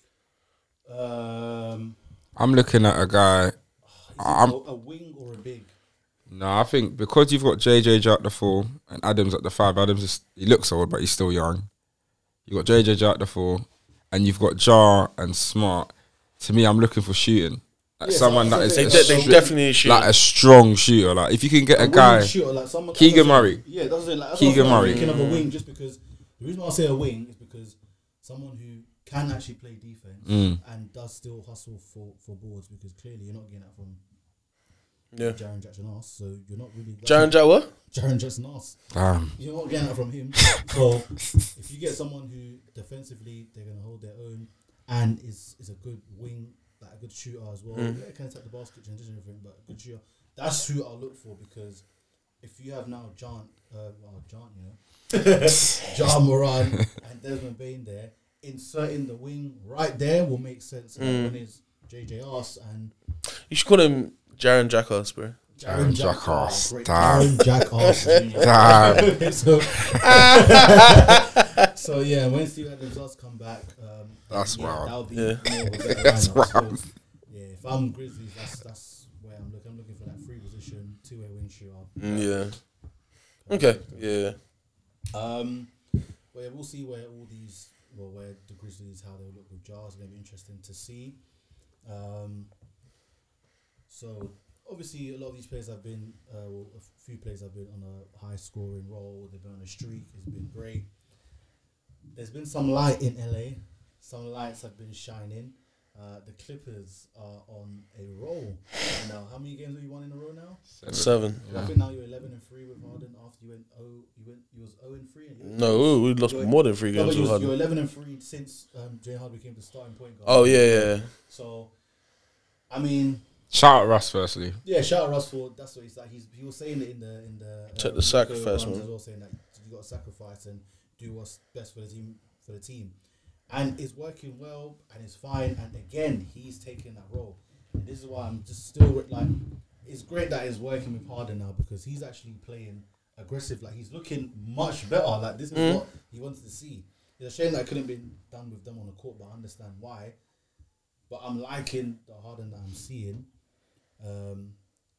I'm looking at a guy. A wing or a big? No, I think because you've got JJ at the 4 and Adams at the 5. Adams he looks old, but he's still young. You got JJ at the 4, and you've got Jar and Smart. To me, I'm looking for shooting. Like, yeah, someone that is definitely shoot, like a strong shooter. Like, if you can get a guy, shooter, like someone, Keegan Murray. Yeah, that's it. Like, that's Keegan Murray. I'm thinking of a wing, just because the reason why I say a wing is because someone who can actually play defense and does still hustle for boards, because clearly you're not getting that from Jaren Jackson Arse, so you're not really Jaren Jackson Arse. You're not getting that from him. So if you get someone who defensively they're going to hold their own and is a good wing, like a good shooter as well, yeah, can attack the basket, transition, everything, but a good shooter, that's who I'll look for. Because if you have now Jar Moran and Desmond Bain there, inserting the wing right there will make sense. That one is JJ Arse, and you should call him Jaren Jack Arse, bro. Jaren Jack Arse. Jaren Jack Arse. Damn. So yeah, when Steve Adams does come back, that's wild. That'll be that's wild. So, yeah, if I'm Grizzlies, that's where I'm looking. I'm looking for that free position, 2-way wing shooter. Yeah. Okay. Yeah. Well, yeah, we'll see where the Grizzlies, how they'll look with Jar, is going to be interesting to see. So obviously, a lot of these players have been, a few players have been on a high scoring role. They've been on a streak. It's been great. There's been some light in LA. Some lights have been shining. The Clippers are on a roll right now. How many games have you won in a row now? 7. Yeah. I think now you're 11-3 with Harden. After you was 0-3. No, we lost more than 3 games with Harden. You're 11-3 since Jay Harden became the starting point guard. Oh yeah. So, I mean, shout out Russ firstly. Yeah, shout out Russ for that's what he's like. He was saying it in the check the sacrifice one. He was also saying that you got to sacrifice and do what's best for the team. And it's working well, and it's fine. And again, he's taking that role. And this is why I'm just still like, it's great that he's working with Harden now, because he's actually playing aggressive. Like, he's looking much better. Like, this is what he wanted to see. It's a shame that it couldn't be done with them on the court, but I understand why. But I'm liking the Harden that I'm seeing, and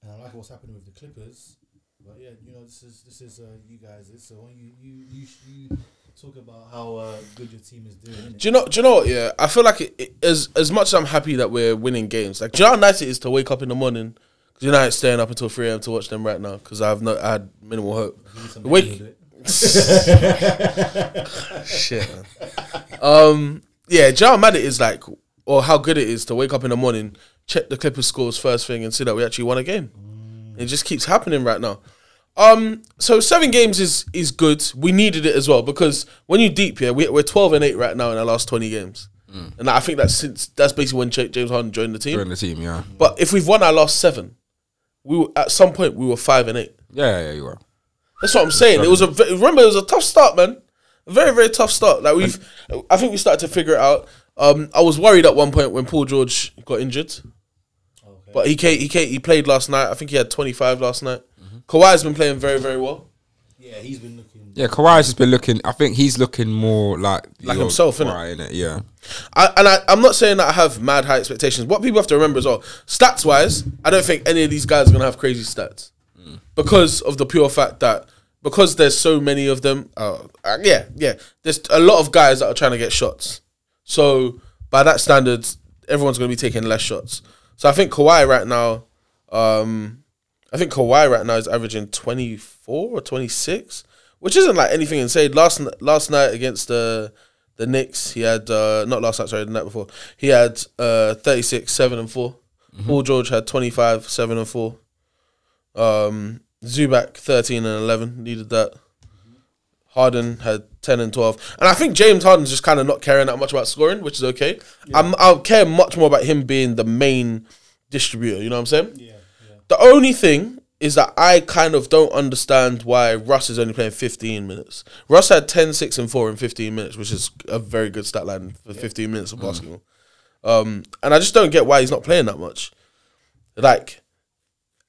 I like what's happening with the Clippers. But yeah, you know, this is you guys. So you talk about how good your team is doing, isn't it? Do you know what, yeah? I feel like it as much as I'm happy that we're winning games, like, do you know how nice it is to wake up in the morning? Because you know I'm staying up until 3 a.m. to watch them right now, because I had minimal hope. Shit, man. Yeah, do you know how mad it is, like, or how good it is to wake up in the morning, check the Clippers scores first thing, and see that we actually won a game. It just keeps happening right now. So 7 games is good. We needed it as well because when you deep here, we're 12-8 right now in our last 20 games. Mm. And I think that's basically when James Harden joined the team. Yeah. But if we've won our last 7, we were, at some point we were 5-8. Yeah, you were. That's what I'm saying. It was a tough start, man. A very, very tough start. Like I think we started to figure it out. I was worried at one point when Paul George got injured, okay. But he played last night. I think he had 25 last night. Mm-hmm. Kawhi's been playing very, very well. Yeah, he's been looking. Yeah, Kawhi's just been looking. I think he's looking more like himself, Kawhi, innit? Yeah. I'm not saying that I have mad high expectations. What people have to remember is, stats wise, I don't think any of these guys are gonna have crazy stats because of the pure fact that. Because there's so many of them, there's a lot of guys that are trying to get shots. So by that standard, everyone's going to be taking less shots. So I think Kawhi right now, is averaging 24 or 26, which isn't like anything insane. Last night against the Knicks, he had the night before, he had 36, 7 and 4. Mm-hmm. Paul George had 25, 7 and 4. Zubac 13 and 11 needed that. Harden had 10 and 12, and I think James Harden's just kind of not caring that much about scoring, which is okay. Yeah. I'll care much more about him being the main distributor. You know what I'm saying? Yeah, yeah. The only thing is that I kind of don't understand why Russ is only playing 15 minutes. Russ had 10, 6 and 4 in 15 minutes, which is a very good stat line for 15 minutes of basketball. And I just don't get why he's not playing that much. Like,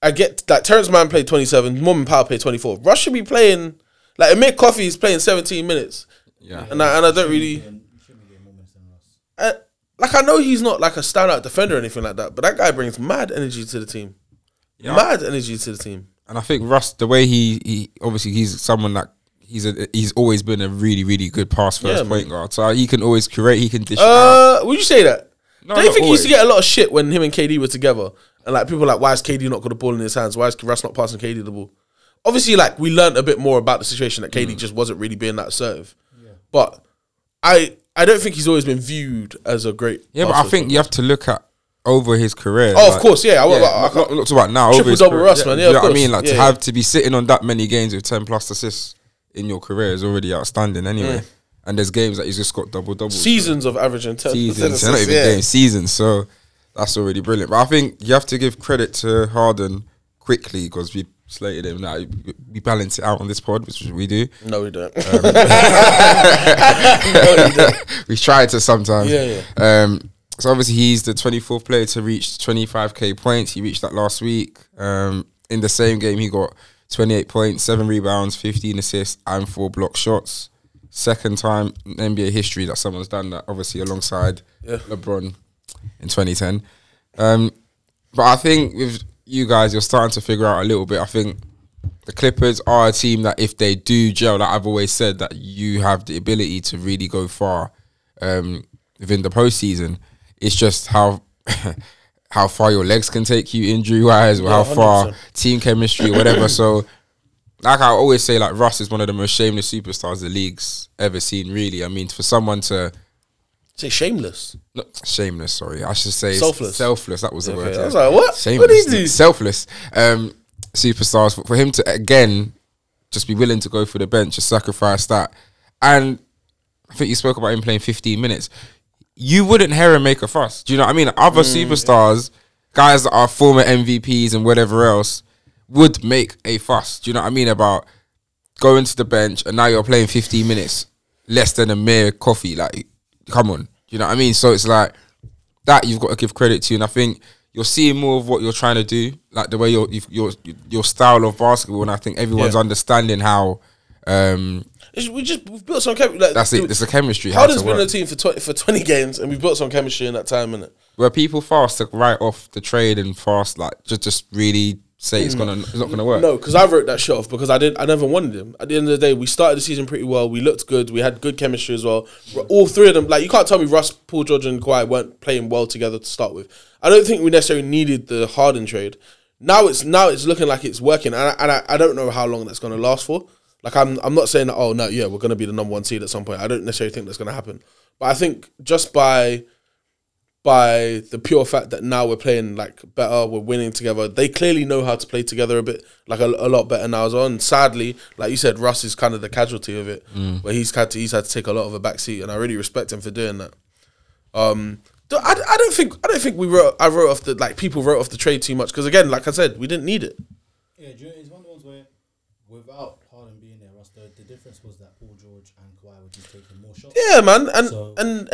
I get that Terrence Mann played 27, Norman Powell played 24. Russ should be playing, like Amir Coffey is playing 17 minutes. Yeah. And I don't really. I know he's not like a standout defender or anything like that, but that guy brings mad energy to the team. Yeah. Mad energy to the team. And I think Russ, the way he obviously he's someone that he's always been a really, really good pass first point guard. So he can always curate, he can dish it out. Would you say that? No, don't you think he used to get a lot of shit when him and KD were together? And like people are like, why is KD not got the ball in his hands? Why is Russ not passing KD the ball? Obviously, like we learned a bit more about the situation that KD just wasn't really being that assertive. Yeah. But I don't think he's always been viewed as a great. Yeah, but I think you have to look at over his career. Oh, like, of course, yeah. Not to right now. Triple double Russ, man. Yeah, you know what I mean? Like to be sitting on that many games with 10+ assists in your career is already outstanding. Anyway, and there's games that he's just got double doubles. Seasons of averaging 10. Seasons, not even games. Seasons, so. That's already brilliant. But I think you have to give credit to Harden quickly because we slated him. Like, we balance it out on this pod, which we do. No, we don't. No, we don't. We try to sometimes. Yeah, yeah. So obviously he's the 24th player to reach 25k points. He reached that last week. In the same game, he got 28 points, 7 rebounds, 15 assists, and 4 block shots. Second time in NBA history that someone's done that, obviously alongside LeBron. In 2010. But I think with you guys, you're starting to figure out a little bit. I think the Clippers are a team that if they do gel, like I've always said, that you have the ability to really go far within the postseason. It's just how far your legs can take you injury-wise, or how far team chemistry, or whatever. So like I always say, like Russ is one of the most shameless superstars the league's ever seen, really. I mean, for someone to... Say shameless. No, shameless, sorry. I should say selfless. Selfless, that was the word. I was like, what? Shameless. What is this? Selfless. Superstars. For him to, again, just be willing to go for the bench, just sacrifice that. And I think you spoke about him playing 15 minutes. You wouldn't hear him make a fuss. Do you know what I mean? Other superstars, guys that are former MVPs and whatever else, would make a fuss. Do you know what I mean? About going to the bench and now you're playing 15 minutes less than Amir Coffey. Like, come on, you know what I mean? So it's like that you've got to give credit to, and I think you're seeing more of what you're trying to do, like the way your style of basketball, and I think everyone's understanding how. We've built some chemistry. Like, that's it. It's a chemistry. Harden's been in the team for 20 games, and we've built some chemistry in that time, innit? Were people fast to write off the trade and fast like just really say it's not gonna work? No, because I wrote that shit off because I never wanted him. At the end of the day, we started the season pretty well. We looked good. We had good chemistry as well. All three of them, like you can't tell me Russ, Paul George, and Kawhi weren't playing well together to start with. I don't think we necessarily needed the Harden trade. Now it's looking like it's working, and I don't know how long that's gonna last for. Like I'm not saying that, we're gonna be the number 1 seed at some point. I don't necessarily think that's gonna happen, but I think just by by the pure fact that now we're playing like better, we're winning together. They clearly know how to play together a bit, like a lot better now as well. And sadly, like you said, Russ is kind of the casualty of it, where he's had to take a lot of a backseat, and I really respect him for doing that. I don't think I wrote off the, like, people wrote off the trade too much because, again, like I said, we didn't need it. Yeah, it's one of the ones where without Harden being there, Russ, the difference was that Paul George and Kawhi were just taking more shots. Yeah, man,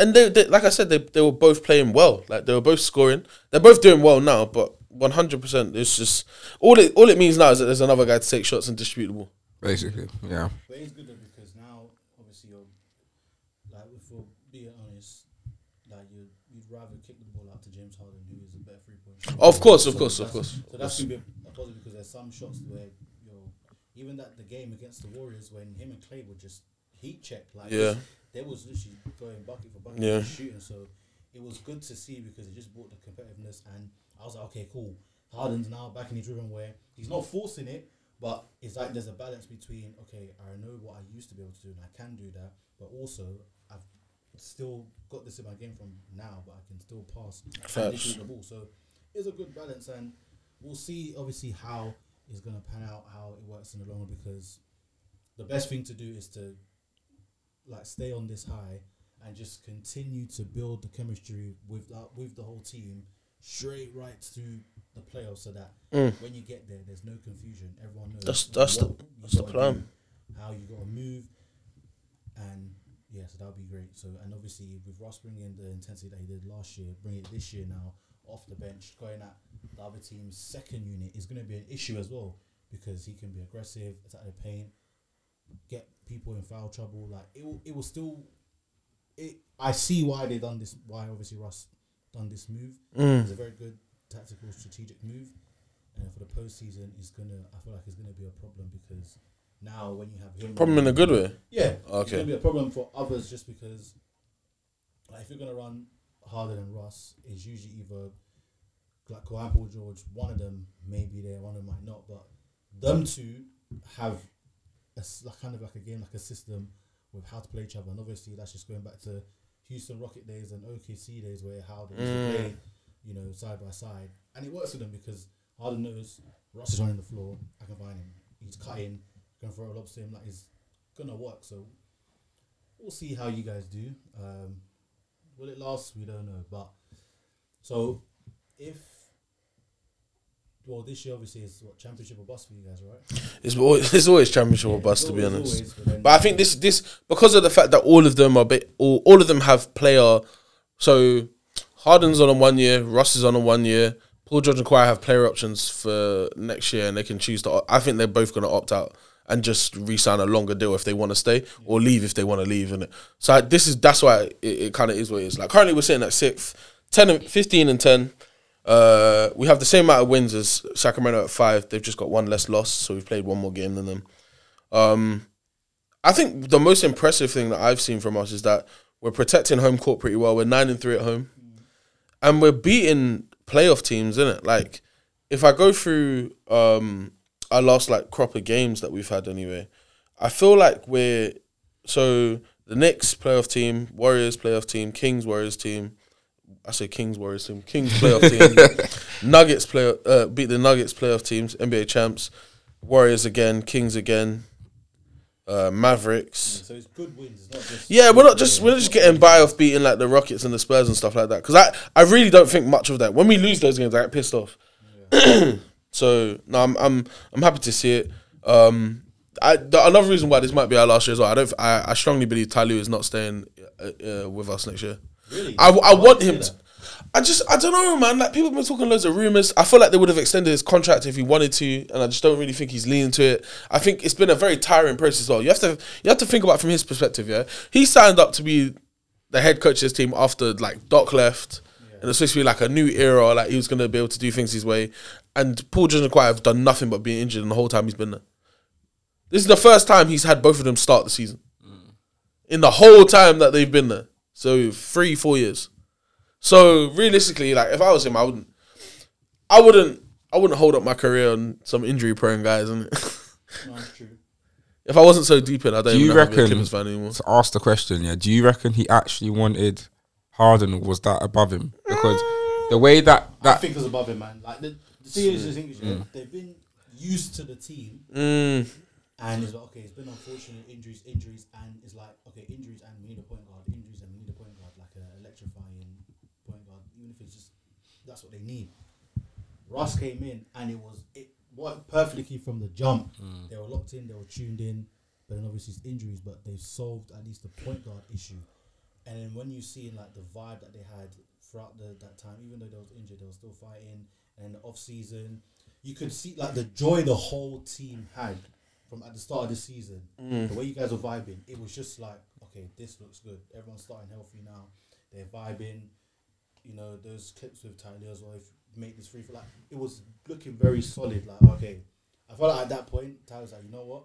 and they like I said, they were both playing well. Like, they were both scoring. They're both doing well now, but 100%, it's just all it means now is that there's another guy to take shots and distribute the ball. Basically, yeah. But it's good though, because now obviously you're like, if we're being honest, like you'd rather kick the ball out to James Harden, who is a better three-point. Of course. So that's gonna be a positive because there's some shots where. Even that the game against the Warriors when him and Klay were just heat checked, like they was literally going bucket for bucket and shooting. So it was good to see because it just brought the competitiveness, and I was like, okay, cool. Harden's now back in the driven way. He's not forcing it, but it's like there's a balance between, okay, I know what I used to be able to do and I can do that, but also I've still got this in my game from now, but I can still pass and shoot the ball. So it's a good balance, and we'll see obviously how is going to pan out, how it works in the long run, because the best thing to do is to like stay on this high and just continue to build the chemistry with the whole team straight right through the playoffs, so that when you get there, there's no confusion. Everyone knows that's the plan. Do, how you got to move, and yeah, so that would be great. So, and obviously with Ross bringing in the intensity that he did last year, bring it this year now. Off the bench, going at the other team's second unit is going to be an issue as well, because he can be aggressive, attack the paint, get people in foul trouble. Like it will still. I see why they done this. Why obviously Russ done this move. It's a very good tactical, strategic move, and for the postseason, I feel like it's gonna be a problem, because now when you have him, problem in a good way. Yeah, okay. It's gonna be a problem for others, just because like, if you're gonna run Harden and Russ, is usually either like Kawhi, Paul George, one of them may be there, one of them might not, but them two have a game, like a system with how to play each other, and obviously that's just going back to Houston Rocket days and OKC days, where how they used to play, you know, side by side, and it works for them because Harden knows Russ is running the floor, I can find him, he's cutting, going to throw a lob to him, like it's going to work. So we'll see how you guys do. Will it last? We don't know. But so this year obviously is what, championship or bust for you guys, right? It's always championship or bust, to be honest. But I think this because of the fact that all of them all of them have player. So Harden's on a 1 year, Russ is on a 1 year. Paul George and Kawhi have player options for next year, and they can choose to. I think they're both going to opt out and just re-sign a longer deal if they want to stay, or leave if they want to leave, innit? So that's why it kind of is what it is. Like, currently we're sitting at 6th, 15 and 10. We have the same amount of wins as Sacramento at 5. They've just got one less loss, so we've played one more game than them. I think the most impressive thing that I've seen from us is that we're protecting home court pretty well. We're 9-3 at home, and we're beating playoff teams, innit? Like, if I go through... our last like crop of games that we've had anyway, I feel like the Knicks playoff team, Warriors playoff team, Kings playoff team, Nuggets beat the Nuggets playoff teams, NBA champs, Warriors again, Kings again, Mavericks. Yeah, so it's good wins. It's not just we're not just getting by off beating like the Rockets and the Spurs and stuff like that, because I really don't think much of that. When we lose those games, I get pissed off. Yeah. So no, I'm happy to see it. Another reason why this might be our last year as well. I strongly believe Tyloo is not staying with us next year. Really? I want him to. I don't know, man. Like, people have been talking loads of rumours. I feel like they would have extended his contract if he wanted to, and I just don't really think he's leaning to it. I think it's been a very tiring process as well. You have to think about it from his perspective. Yeah, he signed up to be the head coach of his team after like Doc left. And it's supposed to be like a new era, like he was going to be able to do things his way. And Paul George and Kawhi have done nothing but being injured in the whole time he's been there. This is the first time he's had both of them start the season. In the whole time that they've been there. So 3-4 years. So realistically, like, if I was him, I wouldn't hold up my career on some injury prone guys, isn't it? No, that's true. If I wasn't so deep in, I don't even reckon have to be a Clippers fan anymore. To ask the question, do you reckon he actually wanted Harden, or was that above him? because the way that I think is above him, man. Like the serious English, they've been used to the team, and it's like, okay, it's been unfortunate injuries, and it's like, okay, injuries, and we need a point guard, like an electrifying point guard, even if it's just that's what they need. Russ came in, and it worked perfectly from the jump. They were locked in, they were tuned in, but then obviously it's injuries, but they've solved at least the point guard issue. And then when you see like the vibe that they had throughout that time, even though they was injured, they were still fighting. And the off season, you could see like the joy the whole team had from at the start of the season. The way you guys were vibing, it was just like, okay, this looks good. Everyone's starting healthy now. They're vibing. You know, those clips with Tyler as well. If you make this free for like, it was looking very solid. Like, okay, I felt like at that point, Tyler's like, you know what?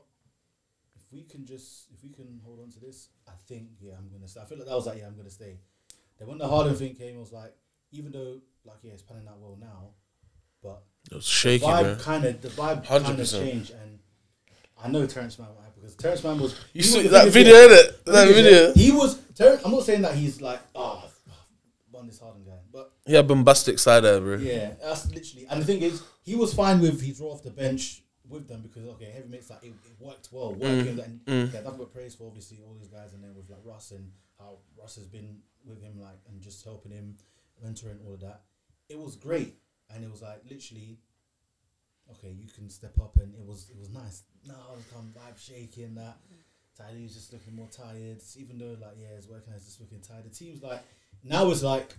If we can hold on to this, I think, yeah, I'm going to stay. I feel like that was like, yeah, I'm going to stay. Then when the Harden thing came, I was like, even though, like, yeah, it's panning out well now, but it was shaky, the vibe kind of changed. And I know Terrence Mann, because Terrence Mann was... You see that video, innit? That video. He was... I'm not saying that he's like, I've won this Harden guy, but... He had bombastic side there, bro. Yeah, that's literally... And the thing is, he was fine with he's raw off the bench with them because, okay, heavy mix, like, it worked well. Yeah, that's what praise for, obviously, all these guys. And then with, like, Russ and how Russ has been with him, like, and just helping him, mentoring, all of that. It was great. And it was, like, literally, okay, you can step up. And it was nice. No, I'm vibe shaking, that. Tyler's just looking more tired. Even though, like, yeah, his working is just looking tired. The team's, like, now it's, like,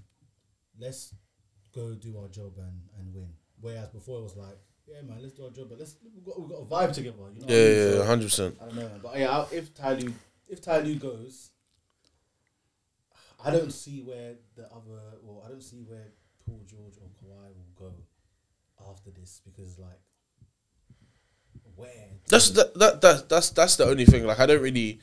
let's go do our job and win. Whereas before it was, like, yeah, man, let's do our job, but we've got a vibe together. You know what I mean? So, 100%. I don't know, man. But yeah, if Tyloo goes, I don't see where Paul George or Kawhi will go after this because, like, where? That's the only thing. Like, I don't think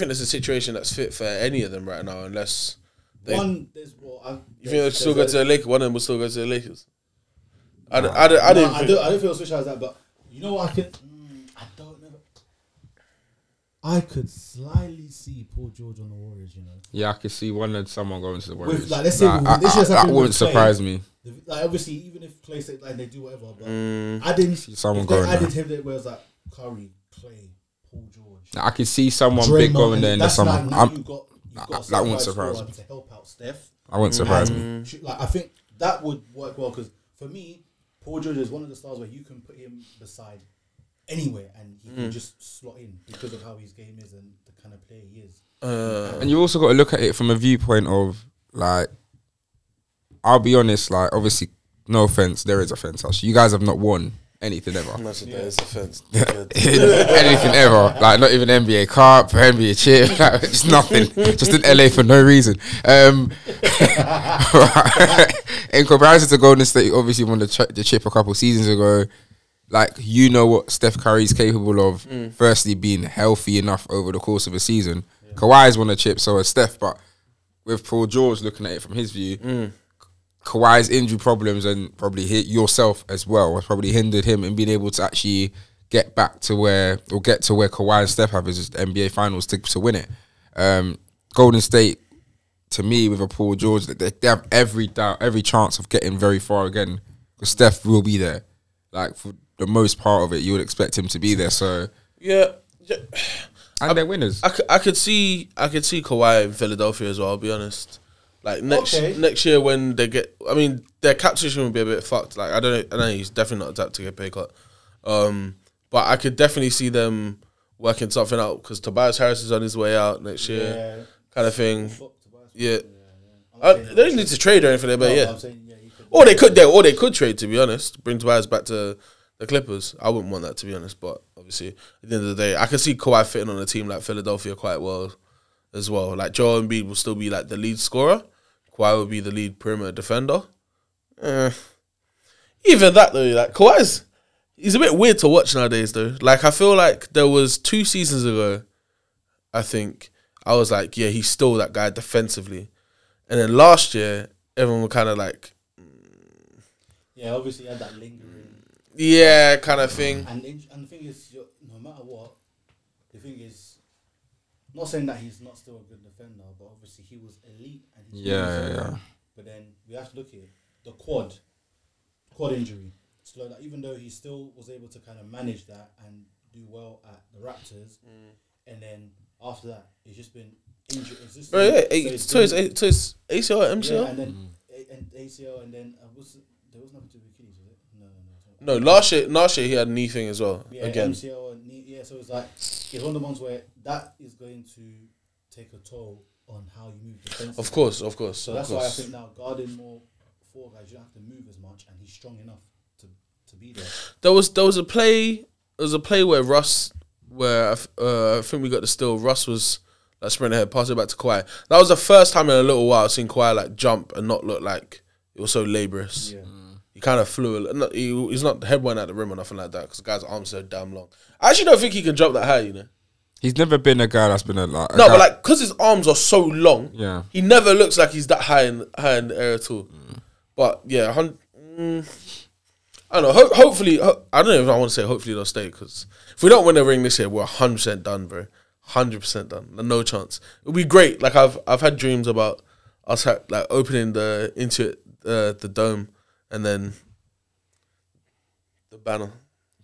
there's a situation that's fit for any of them right now unless you think they'll still go to the Lakers? One of them will still go to the Lakers. I don't feel switch as that, but you know what? I don't know. I could slightly see Paul George on the Warriors, you know. Yeah, I could see someone going to the Warriors. That wouldn't surprise me. Like, obviously, even if Klay said like they do whatever, but I didn't see someone going. I did him that where it was like Curry, Klay, Paul George. Now, I could see someone big going there in the summer. That wouldn't surprise me. To help out Steph, that wouldn't surprise me. Like, I think that would work well because for me, Paul George is one of the stars where you can put him beside anywhere and he can just slot in because of how his game is and the kind of player he is. And you've also got to look at it from a viewpoint of, like, I'll be honest, like, obviously, no offence, there is offence. Actually, you guys have not won anything ever. There is offence. Anything ever. Like, not even NBA Cup, NBA Chip, like, it's nothing. Just in LA for no reason. In comparison to Golden State, obviously won the chip a couple seasons ago. Like, you know what Steph Curry is capable of. Firstly, being healthy enough over the course of a season. Yeah. Kawhi's won a chip, so has Steph. But with Paul George looking at it from his view, Kawhi's injury problems and probably yourself as well has probably hindered him in being able to actually get back to where Kawhi and Steph have is the NBA Finals to win it. Golden State, to me, with a Paul George, that they have every chance of getting very far again because Steph will be there. Like, for the most part of it, you would expect him to be there. So yeah. And they're winners. I could see Kawhi in Philadelphia as well. I'll be honest. Like next year when they get, I mean, their cap situation would be a bit fucked. Like I know he's definitely not adapted to get pay cut, but I could definitely see them working something out because Tobias Harris is on his way out next year, kind of thing. Yeah. They don't need to trade or anything there, but no, yeah. I'm saying, yeah, or they could trade, to be honest. Bring Tobias back to the Clippers. I wouldn't want that, to be honest, but obviously at the end of the day, I can see Kawhi fitting on a team like Philadelphia quite well as well. Like Joel Embiid will still be like the lead scorer. Kawhi will be the lead perimeter defender. Even that though, like Kawhi's, he's a bit weird to watch nowadays though. Like I feel like there was 2 seasons ago, I think, I was like, yeah, he's still that guy defensively. And then last year, everyone were kind of like... Yeah, obviously he had that lingering... Yeah, kind of thing. And the thing is, no matter what, the thing is, I'm not saying that he's not still a good defender, but obviously he was elite. And he But then we have to look here. The quad injury. So like, even though he still was able to kind of manage that and do well at the Raptors, and then after that, he's just been injured. So it's ACL, MCL? Yeah, and then ACL, and then there was nothing to do with Achilles, was it? No, last year he had knee thing as well. Yeah, again. MCL and knee, yeah, so it's like, it's one of the ones where that is going to take a toll on how you move defensively. Of course. So that's why I think now guarding more forward guys, you don't have to move as much, and he's strong enough to be there. There was a play where Russ, I think we got the steal. Russ was like sprinting ahead, passing it back to Kawhi. That was the first time in a little while I've seen Kawhi like jump and not look like it was so laborious. Yeah. He kind of flew. He's not headwind at the rim or nothing like that because the guy's arms are damn long. I actually don't think he can jump that high, you know. He's never been a guy that's been but because his arms are so long, yeah, he never looks like he's that high in the air at all. Mm. But yeah, I don't know. Hopefully, I don't know if I want to say hopefully they'll stay because if we don't win the ring this year, we're 100% done, bro. 100% done. No chance. It'd be great. Like I've had dreams about us like opening the Intuit the dome and then the banner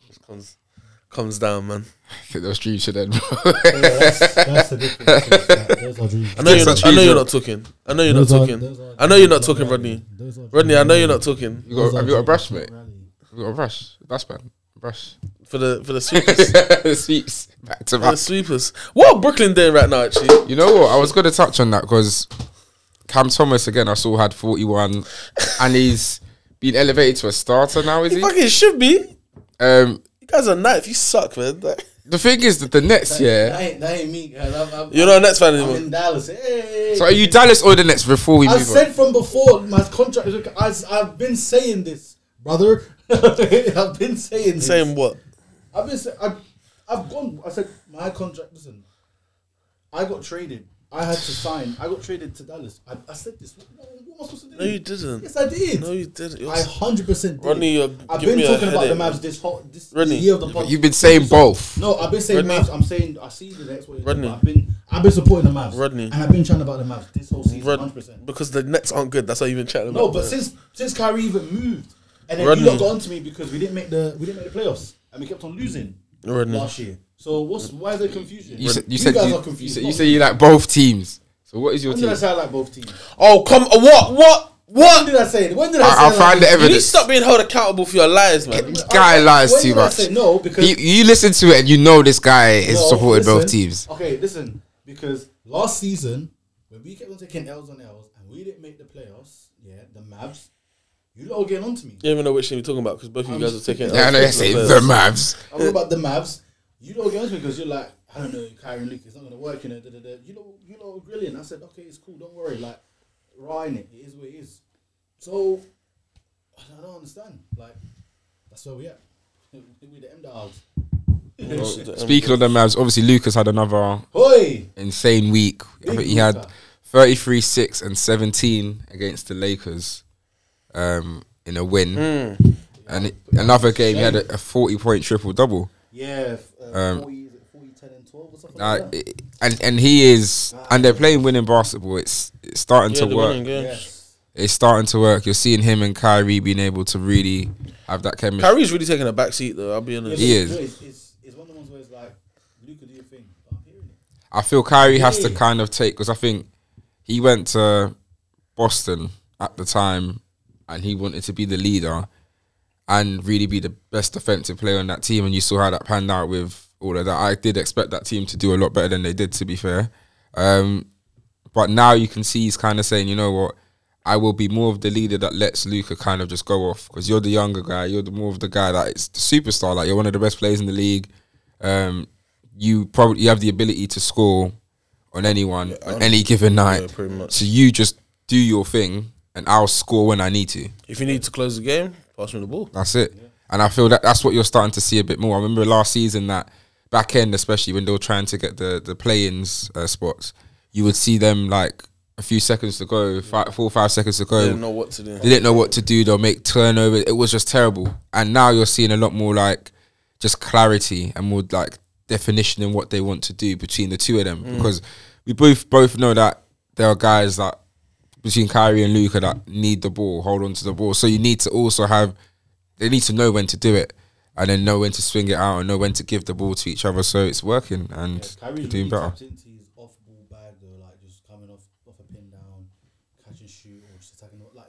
just comes down, man. I think those dreams should end, bro. Yeah, that's the difference. Those are dreams. I know you're not talking, Rodney. Rodney, I know you're not talking. Have you got a brush, mate? You got a brush. That's man. Brush for the sweepers. The sweeps. Back to back. The sweepers. What are Brooklyn doing right now? Actually, you know what? I was going to touch on that because Cam Thomas again. I saw had 41, and he's been elevated to a starter now. Is he? Fucking should be. You guys are ninth. You suck, man. The thing is that the Nets, that ain't me, guys. You're not a Nets fan anymore. I'm in Dallas. Hey. So are you Dallas or the Nets? Before we, from before my contract. I've been saying this, brother. I've been saying this. Saying what? I said my contract. Listen, I got traded. I had to sign. I got traded to Dallas. I said this. What am I supposed to do? No, you didn't. Yes, I did. No, you didn't. I 100% did. Rodney, I've been talking about the Mavs this year of the podcast. You've been saying both. No, I've been saying Rodney. Mavs. I'm saying I see the next way. Rodney, I've been supporting the Mavs. Rodney, and I've been chatting about the Mavs this whole season. 100%. Because the Nets aren't good. That's why you've been chatting about. No, but since Kyrie even moved. And then Rodney, you lot got on to me because we didn't make the playoffs and we kept on losing last year. So why is there confusion? You guys are confused. You say you like both teams. So what is your team? When did I say I like both teams? Oh come! What? When did I say? I'll find the evidence. You need to stop being held accountable for your lies, man. This guy lies too much. I say no because you listen to it and you know this guy is supported both teams. Okay, listen, because last season when we kept on taking L's on L's and we didn't make the playoffs, yeah, the Mavs. You lot are getting on to me. You don't even know which team you're talking about because both of you guys are taking... Yeah, I know, say the Mavs. I'm talking about the Mavs. You lot are getting on to me because you're like, I don't know, Kyrie and Luke, it's not going to work, you know, you lot are brilliant. I said, okay, it's cool, don't worry, like, right in it, it is what it is. So, I don't understand. Like, that's where we at. We're the M-Dogs. Well, speaking of the Mavs, obviously Luke has had another insane week. I think he had 33, 6 and 17 against the Lakers. In a win, and another game he had a 40-point triple-double. Yeah, 40, 10 and 12 or something like that. And he is, and they're playing winning basketball. It's starting to work. It's starting to work. You're seeing him and Kyrie being able to really have that chemistry. Kyrie's really taking a back seat, though. I'll be honest. He is. It's one of the ones where it's like, Luka, do your thing. I'm hearing it. I feel Kyrie has to kind of take, because I think he went to Boston at the time, and he wanted to be the leader and really be the best defensive player on that team. And you saw how that panned out with all of that. I did expect that team to do a lot better than they did, to be fair. But now you can see he's kind of saying, you know what, I will be more of the leader that lets Luka kind of just go off because you're the younger guy. You're more of the guy that is the superstar. Like, you're one of the best players in the league. You have the ability to score on anyone on any given night. Yeah, so you just do your thing. And I'll score when I need to. If you need to close the game, pass me the ball. That's it. Yeah. And I feel that's what you're starting to see a bit more. I remember last season that back end, especially when they were trying to get the play-ins spots, you would see them like a few seconds to go, 4 or 5 seconds to go. They didn't know what to do. They didn't know what to do. They'll make turnovers. It was just terrible. And now you're seeing a lot more like just clarity and more like definition in what they want to do between the two of them. Because we both know that there are guys that between Kyrie and Luka that need the ball, hold on to the ball. So you need to also have, they need to know when to do it and then know when to swing it out and know when to give the ball to each other. So it's working and yeah, you're doing better. Taps into his off ball bag though, like just coming off a pin down, catch and shoot, or just attacking. Like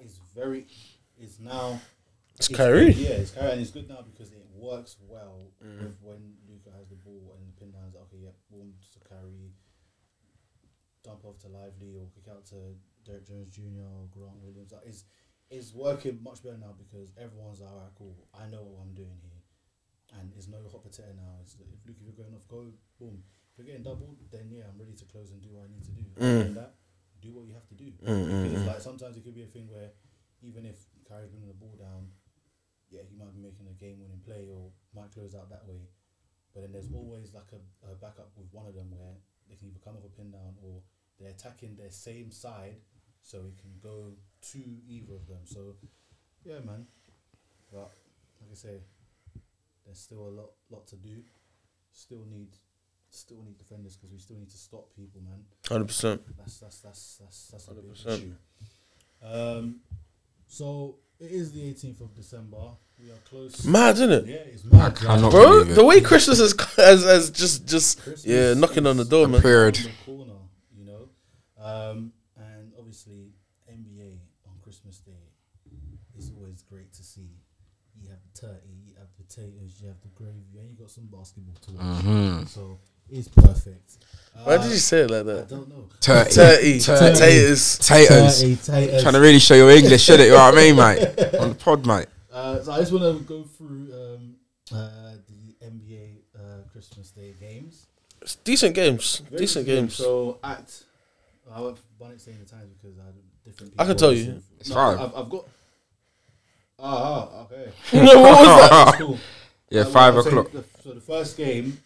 it's Kyrie. Yeah, it's Kyrie, and it's good now because it works well with when Luka has the ball and the pin down's like, okay, yeah, boom to Kyrie, dump off to Lively or kick out to Derek Jones Jr. or Grant Williams. Like it's working much better now because everyone's like, all right, cool, I know what I'm doing here. And there's no hot potato now. It's like, if Luke, you're going off, go, boom. If you're getting doubled, then yeah, I'm ready to close and do what I need to do. Other than that, do what you have to do. Because like sometimes it could be a thing where even if Kyrie's bringing the ball down, yeah, he might be making a game-winning play or might close out that way. But then there's always like a backup with one of them where they can either come off a pin down or they're attacking their same side, so it can go to either of them. So, yeah, man. But like I say, there's still a lot to do. Still need defenders because we still need to stop people, man. 100%. That's 100%. A big issue. So it is the 18th of December. We are close. Mad, isn't it? Yeah, it's mad. Bro, the way Christmas is as just Christmas, yeah, knocking on the door, man. And obviously NBA on Christmas Day is always great to see. You have the turkey, you have the potatoes, you have the gravy, and you got some basketball to watch. So it's perfect. Why did you say it like that? I don't know. Taters. Trying to really show your English, shouldn't it? You know what I mean, mate? On the pod, mate. So I just want to go through the NBA Christmas Day games. It's decent games. Very decent games. So I won't say the times because I have different people. I can tell you. It's five. I've got... Ah, okay. No, what was that? That's cool. Yeah, 5 o'clock. So the first game,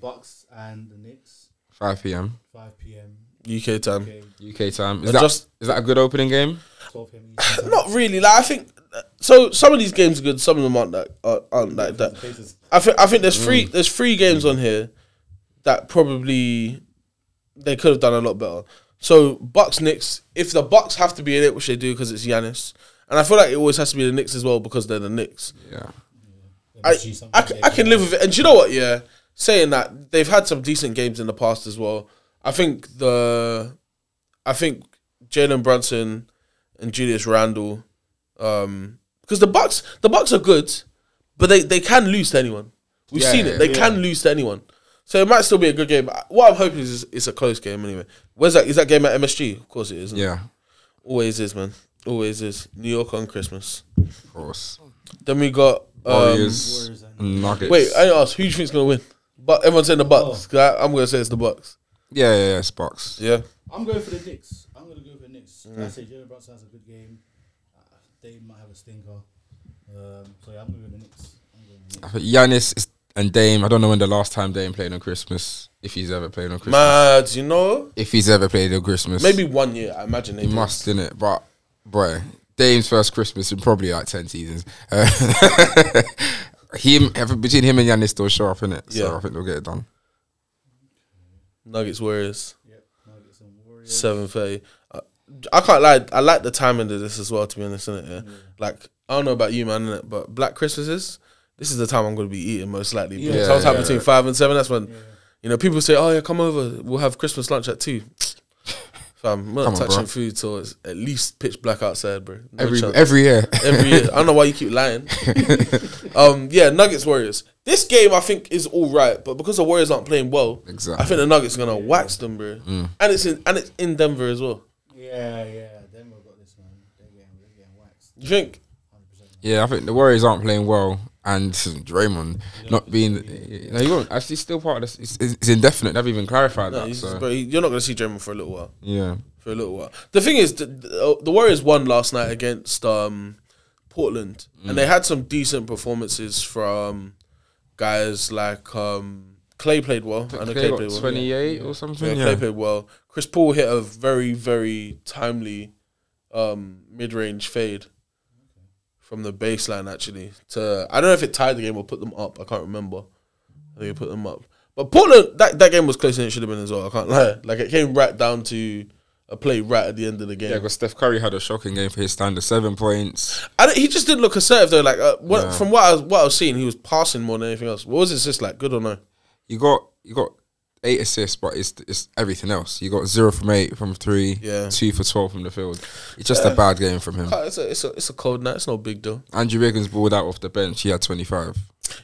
Bucks and the Knicks. 5 p.m. UK time. UK time. Is that a good opening game? 12 p.m. Not really. Like, I think... So some of these games are good, some of them aren't like that. I think there's three games on here that probably... They could have done a lot better. So, Bucks, Knicks. If the Bucks have to be in it, which they do because it's Giannis. And I feel like it always has to be the Knicks as well because they're the Knicks. Yeah. I can live with it. And do you know what? Yeah. Saying that, they've had some decent games in the past as well. I think Jalen Brunson and Julius Randle. Because the Bucks are good, but they can lose to anyone. We've seen it. They can lose to anyone. So it might still be a good game. What I'm hoping is it's a close game anyway. Is that game at MSG? Of course it is. Isn't it? Always is, man. Always is. New York on Christmas. Of course. Then we got... Warriors and Nuggets. Wait, I asked, who do you think's going to win? But everyone's saying the Bucks. I'm going to say it's the Bucks. Yeah, it's Bucks. Yeah. I'm going for the Knicks. I say Jalen Brunson has a good game. They might have a stinker. I'm going with the Knicks. I think Giannis is... And Dame, I don't know when the last time Dame played on Christmas, if he's ever played on Christmas. Mad, you know? If he's ever played on Christmas. Maybe 1 year, I imagine. He must, innit? But, bro, Dame's first Christmas in probably like 10 seasons. Between him and Giannis, they'll show up, innit? Yeah. So I think they'll get it done. Nuggets, Warriors. Yep, Nuggets and Warriors. 7:30. I can't lie, I like the timing of this as well, to be honest, innit? Yeah? Yeah. Like, I don't know about you, man, innit? But Black Christmases... This is the time I'm going to be eating, most likely. Yeah, sometime between 5 and 7, that's when, you know, people say, oh, yeah, come over. We'll have Christmas lunch at 2. So I'm not touching food till it's at least pitch black outside, bro. No every year. Every year. I don't know why you keep lying. Nuggets, Warriors. This game, I think, is all right, but because the Warriors aren't playing well, I think the Nuggets are going to wax them, bro. Mm. And it's in Denver as well. Yeah. Denver got this one. They're getting waxed. You think? 100%. Yeah, I think the Warriors aren't playing well. And Draymond not being... You're actually still part of this. It's indefinite. They've even clarified that. But you're not going to see Draymond for a little while. Yeah. For a little while. The thing is, the Warriors won last night against Portland. And they had some decent performances from guys like... Klay played well. I know Klay played well. 28 or something. Yeah, Klay played well. Chris Paul hit a very, very timely mid-range fade. From the baseline, actually, I don't know if it tied the game or put them up. I can't remember. I think it put them up. But Portland, that game was close and it should have been as well. I can't lie. Like, it came right down to play right at the end of the game. Yeah, because Steph Curry had a shocking game for his standard, 7 points. He just didn't look assertive though. Like from what I was seeing, he was passing more than anything else. What was his assist like? Good or no? You got 8 assists, but it's everything else. You got 0 from 8 from 3, 2 for 12 from the field. It's just a bad game from him. It's a cold night. It's no big deal. Andrew Wiggins balled out off the bench. He had 25.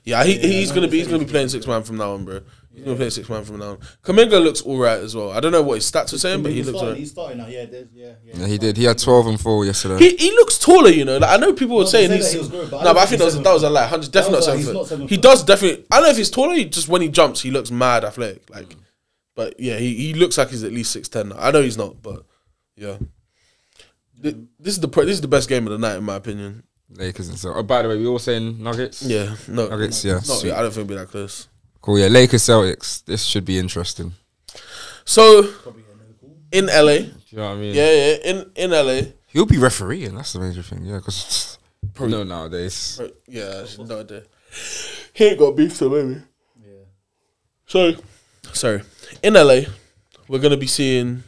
Yeah, he's gonna be playing 6-man from now on, bro. He's gonna play 6-man from now on. Kuminga looks all right as well. I don't know what his stats were saying, but he looks all right. He's starting now. Yeah, he did. He had 12 and 4 yesterday. He looks taller, you know. Like, I know people were saying he's growing, but I think that was a lie. Definitely not 7 foot. He does definitely. I don't know if he's taller. He just when he jumps, he looks mad athletic. Like, but yeah, he looks like he's at least 6'10". I know he's not, but yeah. This is the best game of the night in my opinion. Lakers and so. Oh, by the way, we all saying Nuggets. Yeah, no Nuggets. Yeah, I don't think we'll be that close. Cool. Yeah, Lakers Celtics. This should be interesting. So in LA, do you know what I mean? Yeah. In LA, he'll be refereeing. That's the major thing. Yeah, because probably nowadays. Yeah, no idea. He ain't got beef, so maybe. Yeah. So, in LA, we're gonna be seeing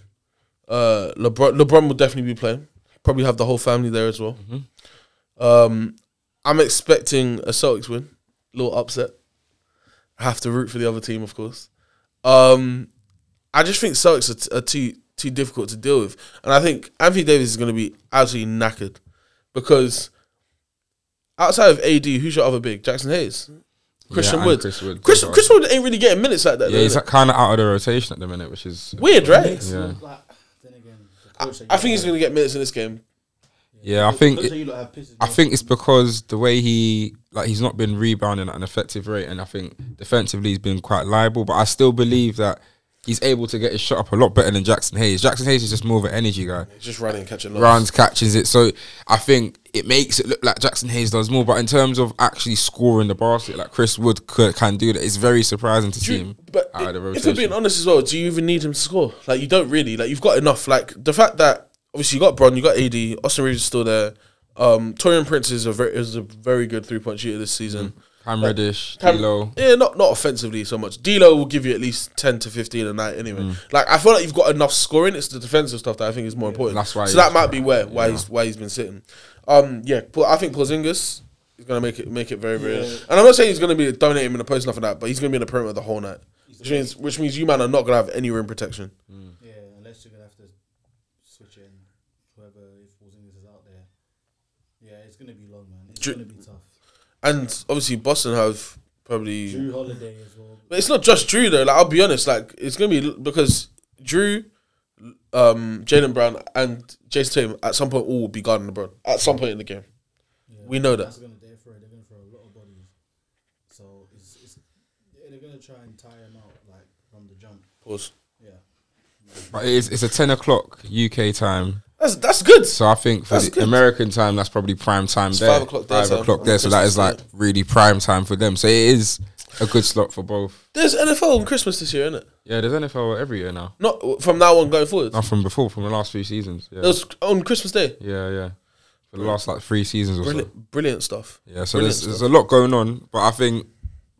LeBron. LeBron will definitely be playing. Probably have the whole family there as well. Mm-hmm. I'm expecting a Celtics win, little upset. I have to root for the other team, of course. I just think Celtics are too difficult to deal with, and I think Anthony Davis is going to be absolutely knackered because outside of AD, who's your other big? Jackson Hayes, Christian Wood. Chris Wood ain't really getting minutes like that. Yeah, he's like kind of out of the rotation at the minute, which is weird, right? Yeah. I think he's going to get minutes in this game. Yeah, I think it's because the way he's not been rebounding at an effective rate, and I think defensively he's been quite liable. But I still believe that he's able to get his shot up a lot better than Jackson Hayes. Jackson Hayes is just more of an energy guy. He's just running, catching lots. Runs, catches it. So I think it makes it look like Jackson Hayes does more. But in terms of actually scoring the basket, like Chris Wood can do that. It's very surprising to see him. But if we're being honest as well, do you even need him to score? Like you don't really. Like you've got enough. Like the fact that. Obviously, you got Bron, you got AD, Austin Reeves is still there. Torian Prince is a very good 3-point shooter this season. Cam Reddish, D'Lo. Yeah, not offensively so much. D'Lo will give you at least 10 to 15 a night anyway. Like, I feel like you've got enough scoring. It's the defensive stuff that I think is more important. That's why. So that might be why he's been sitting. I think Porzingis is going to make it very, very... Yeah. And I'm not saying he's going to be dominating in the post, nothing like that, but he's going to be in the perimeter the whole night. Which means you, man, are not going to have any rim protection. Mm. Yeah, unless you're going to have to... Going to be long, man. It's going to be tough. And obviously Boston have probably Drew Holiday as well. But it's not just Drew though. Like I'll be honest, like it's going to be because Drew, Jaylen Brown and Jason Tatum at some point all will be guarding LeBron at some point in the game. Yeah, we know that. That's going to they're going to throw a lot of bodies. So they're going to try and tie him out like from the jump. Pause. Yeah. But it's a 10 o'clock UK time. That's good. So I think for the American time, that's probably prime time there. 5 o'clock there. So that is like really prime time for them. So it is a good slot for both. There's NFL on Christmas this year, isn't it? Yeah, there's NFL every year now. Not from now on going forward? Not from before, from the last few seasons. Yeah. It was on Christmas Day? Yeah. For the last like 3 seasons or so. Brilliant stuff. Yeah, so there's a lot going on. But I think,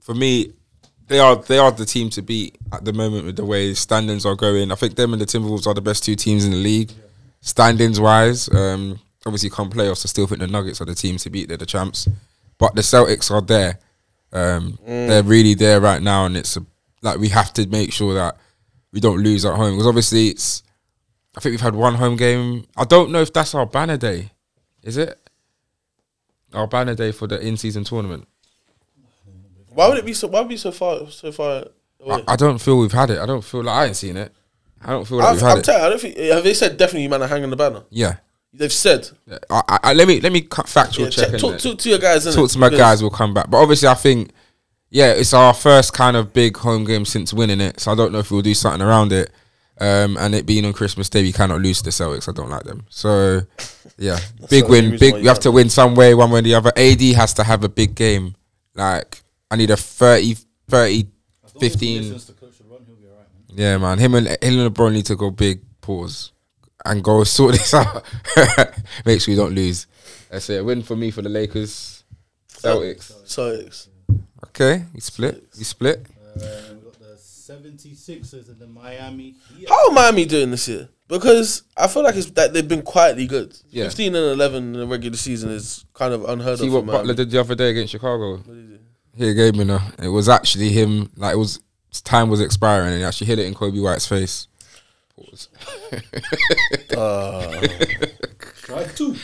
for me... They are the team to beat at the moment with the way standings are going. I think them and the Timberwolves are the best 2 teams in the league, standings wise. Obviously, come playoffs, I still think the Nuggets are the team to beat. They're the champs, but the Celtics are there. They're really there right now, and it's like we have to make sure that we don't lose at home because obviously it's. I think we've had 1 home game. I don't know if that's our banner day, is it? Our banner day for the in-season tournament. Why would it be so? Why would it be so far away? I don't feel we've had it. I don't feel like I ain't seen it. I don't feel like we've had it. I don't think. Have they said definitely you man are hanging the banner? Yeah, they've said. Yeah. Let me factual check. Talk to your guys. Talk to my guys. We'll come back. But obviously, I think it's our first kind of big home game since winning it. So I don't know if we'll do something around it. And it being on Christmas Day, we cannot lose to the Celtics. I don't like them. So yeah, big win. Big. We have to win some way, one way or the other. AD has to have a big game. Like. I need a 30, 15. Yeah, man. Him and LeBron need to go big, pause, and go sort this out. Make sure we don't lose. That's it. A win for me for the Lakers. Celtics. Okay, we split. We got the 76ers and the Miami Heat. How are Miami doing this year? Because I feel like it's that they've been quietly good. Yeah. 15 and 11 in the regular season is kind of unheard of. See what Butler did the other day against Chicago. What did he do? He hit a game winner. It was actually him. Like, it was his time was expiring, and he actually hit it in Kobe White's face. Pause. Try two.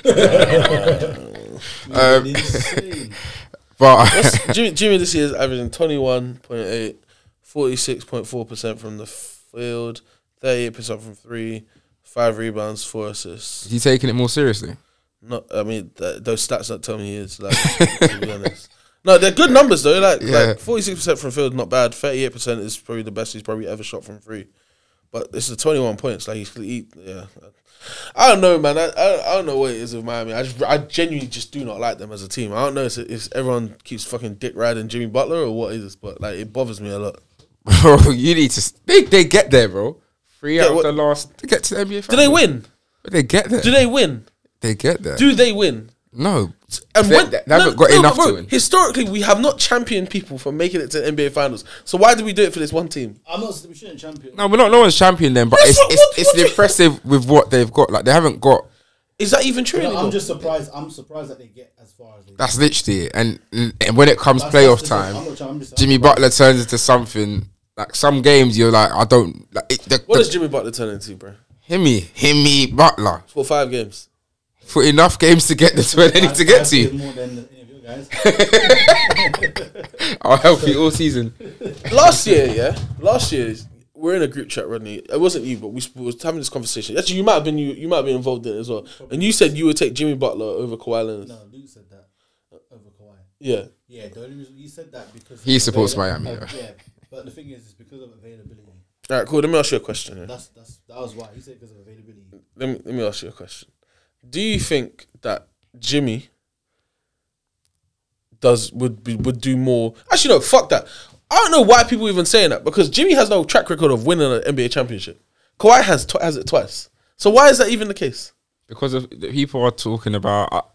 But Jimmy this year is averaging 21.8, 46.4% from the field, 38% from three, 5 rebounds, 4 assists. Is he taking it more seriously? No, I mean those stats don't tell me he is. Like, to be honest, no, they're good numbers though. Like 46% from field, not bad. 38% is probably the best he's probably ever shot from three. But it's the 21 points. Like yeah. I don't know, man. I don't know what it is with Miami. I genuinely just do not like them as a team. I don't know if everyone keeps fucking dick riding Jimmy Butler or what it is, but like it bothers me a lot. Bro, you need to. They get there, bro. They get to the NBA. Do they win? They get there. Do they win? They get there. Do they win? No. And they haven't got enough to win. Historically, we have not championed people for making it to the NBA Finals. So why do we do it for this one team? We shouldn't champion. No, we're not. No one's championing them, but it's impressive with what they've got. Like, they haven't got. Is that even true? No, I'm just surprised. I'm surprised that they get as far as they. That's literally it. And when it comes playoff time, Jimmy Butler turns into something. Like, some games, you're like, I don't. Like, what does Jimmy Butler turn into, bro? Himmy Butler. For 5 games. For enough games to get to where they need to get to. More than any of you guys. I'll help you all season. Last year, we're in a group chat, Rodney. It wasn't you, but we were having this conversation. Actually, you might have been involved in it as well. And you said you would take Jimmy Butler over Kawhi Leonard. No, Luke said that over Kawhi. Yeah. Yeah, the only reason he said that because he supports Miami. Yeah, but the thing is, it's because of availability. All right, cool. Let me ask you a question. Yeah. That was why he said because of availability. Let me ask you a question. Do you think that Jimmy would do more? Actually, no, fuck that. I don't know why people are even saying that, because Jimmy has no track record of winning an NBA championship. Kawhi has it twice. So why is that even the case? Because people are talking about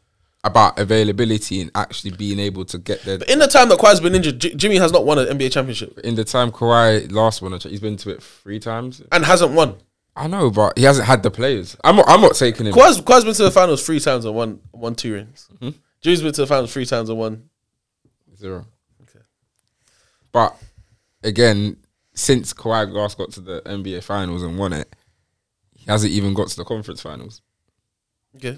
availability and actually being able to get there. But in the time that Kawhi's been injured, Jimmy has not won an NBA championship. In the time Kawhi last won, he's been to it 3 times. And hasn't won. I know, but he hasn't had the players. I'm not taking him. Kawhi's been to the finals 3 times and won 2 rings. Mm-hmm. Jimmy's been to the finals 3 times and won 0. Okay. But again, since Kawhi last got to the NBA finals and won it, he hasn't even got to the conference finals. Okay.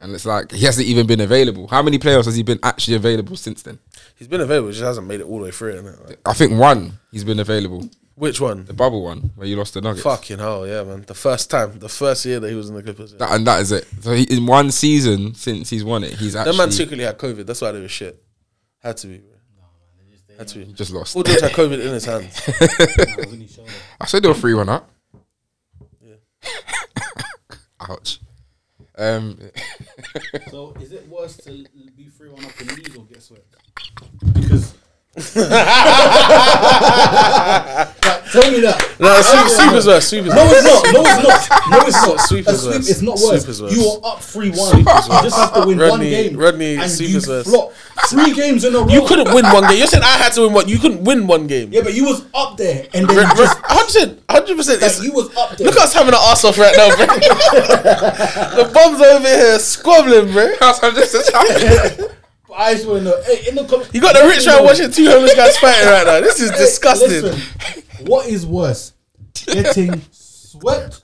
And it's like, he hasn't even been available. How many playoffs has he been actually available since then? He's been available, he just hasn't made it all the way through. Like, I think one he's been available. Which one? The bubble one, where you lost the Nuggets. Fucking hell, yeah, man. The first year that he was in the Clippers. Yeah. That is it. So in one season since he's won it, he's actually... That man secretly had COVID. That's why they were shit. Had to be, bro. No, man, had to be. He just lost. All just had COVID in his hands. I said they were 3-1 up. Yeah. Ouch. So, is it worse to be 3-1 up in the league or get swept? Because... Tell me that. No, sweep is worse. Sweep is worse. No, it's not. Sweep is worse. It's not worse. You are up 3-1. You just have to win one game. Rodney, sweep is worse. 3 games in a row. You couldn't win one game. You said I had to win one. You couldn't win one game. Yeah, but you was up there, and then 100%. Like, you was up there. Look at us having our ass off right now, bro. The bombs over here squabbling, bro. I swear, no. Hey, you got the rich man watching 2 homeless guys fighting right now. This is disgusting. Listen, what is worse, getting swept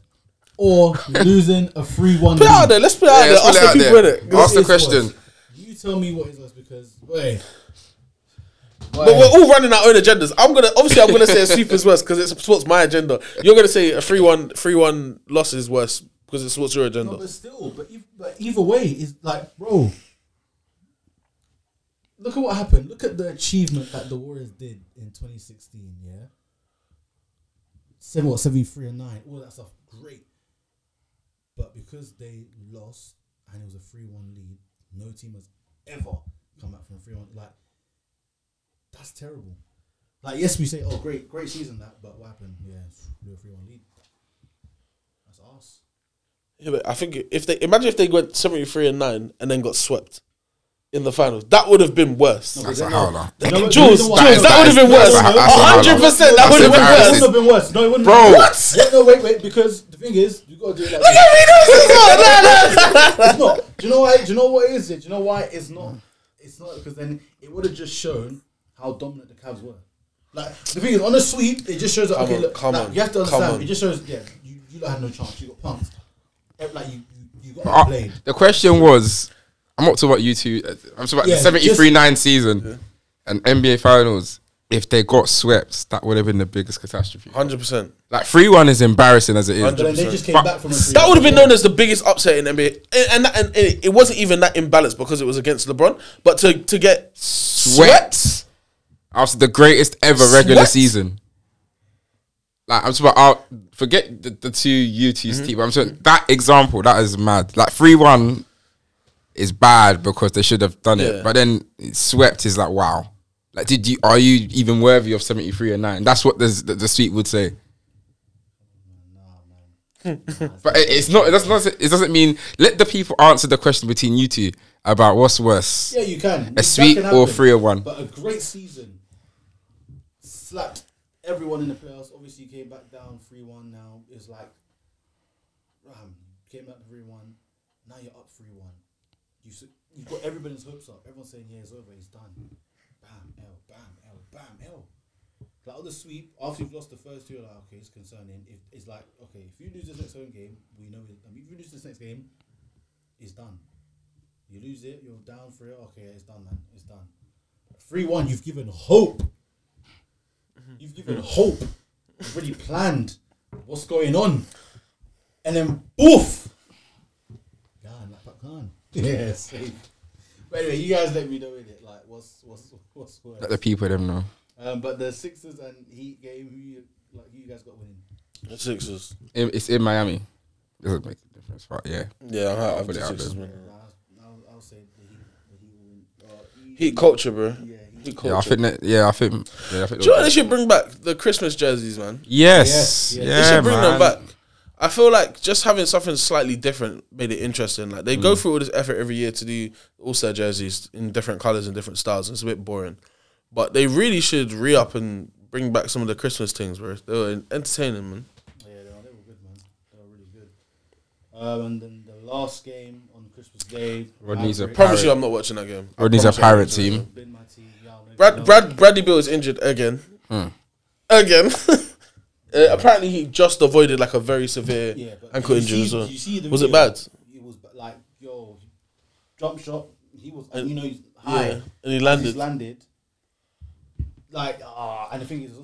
or losing a 3-1? Put it out there. Let's put it out there. Ask the people in it. Ask the question. Worse? You tell me what is worse, because wait. But we're all running our own agendas. I'm gonna say a sweep is worse because it supports my agenda. You're gonna say a 3-1 loss is worse because it supports your agenda. No, but either way, it's like, bro. Look at what happened. Look at the achievement that the Warriors did in 2016, yeah? 73-9, all that stuff, great. But because they lost and it was a 3-1 lead, no team has ever come back from a 3-1. Like, that's terrible. Like, yes, we say, oh, great season, that, but what happened? Yeah, we were a 3-1 lead. That's us. Yeah, but I think imagine if they went 73-9 and then got swept. in the finals. That would have been worse. No, that's a howler. Jules, that would have been worse. 100%, that would have been worse. It would have been worse. No, it wouldn't. Bro, what? No, wait, because the thing is, you gotta do it like. Look at me, no, it's not. Do you know why? Do you know what is it? Do you know why it's not? It's not because then it would have just shown how dominant the Cavs were. Like the thing is, on a sweep, it just shows that. Okay, look, you have to understand. It just shows, yeah, you had no chance. You got pumped. Like you got played. The question was. I'm not talking about you two. I'm talking about the 73-9 season and NBA Finals. If they got swept, that would have been the biggest catastrophe. 100%. Like 3-1 is embarrassing as it is. 100%. They just came back from that would have been known as the biggest upset in NBA. And it wasn't even that imbalanced because it was against LeBron. But to get swept after the greatest ever regular season. Like I'm talking about, forget the two U2s team. I'm saying that example, that is mad. Like 3-1. Is bad because they should have done it, but then it swept is like wow. Like, are you even worthy of 73-9? That's what the sweep would say. But it's not. That's not. It doesn't mean let the people answer the question between you two about what's worse. Yeah, you can a sweep or 3-1. But a great season slapped everyone in the playoffs. Obviously, came back down 3-1. Now it's like, came back 3-1. Now you're up 3-1. You've got everybody's hopes up. Everyone's saying, yeah, it's over, it's done. Bam, L, bam, L, bam, L. Like, on the sweep, after you've lost the first two, you're like, okay, it's concerning. It's like, okay, if you lose this next home game, we know it's done. If you lose this next game, it's done. You lose it, you're down for it. Okay, it's done, man. It's done. 3-1, you've given hope. You've given hope. You've already planned what's going on. And then, boof! God, like, I can't. Yeah, sweet. But anyway, you guys let me know in it. Like, what's worse? Let the people them know. But the Sixers and Heat game, who you guys got winning? The Sixers. It's in Miami. Doesn't make a difference, but yeah. Yeah, I'll put it out there. I'll say the Heat will win. Heat culture, bro. Yeah, Heat culture. I think. Do you know they should bring back the Christmas jerseys, man? Yes. Yeah, they should bring them back. I feel like just having something slightly different made it interesting. Like, they go through all this effort every year to do All-Star jerseys in different colours and different styles. And it's a bit boring. But they really should re-up and bring back some of the Christmas things, bro. They were entertaining, man. Yeah, they were good, man. They were really good. And then the last game on Christmas Day. Rodney's a pirate. I promise you I'm not watching that game. Rodney's a pirate team. Bradley Beal is injured again. Again. Apparently, he just avoided like a very severe ankle injury as well. Was it bad? It was like, yo, jump shot. He was, he's high. Yeah, and he landed. Like, and the thing is, was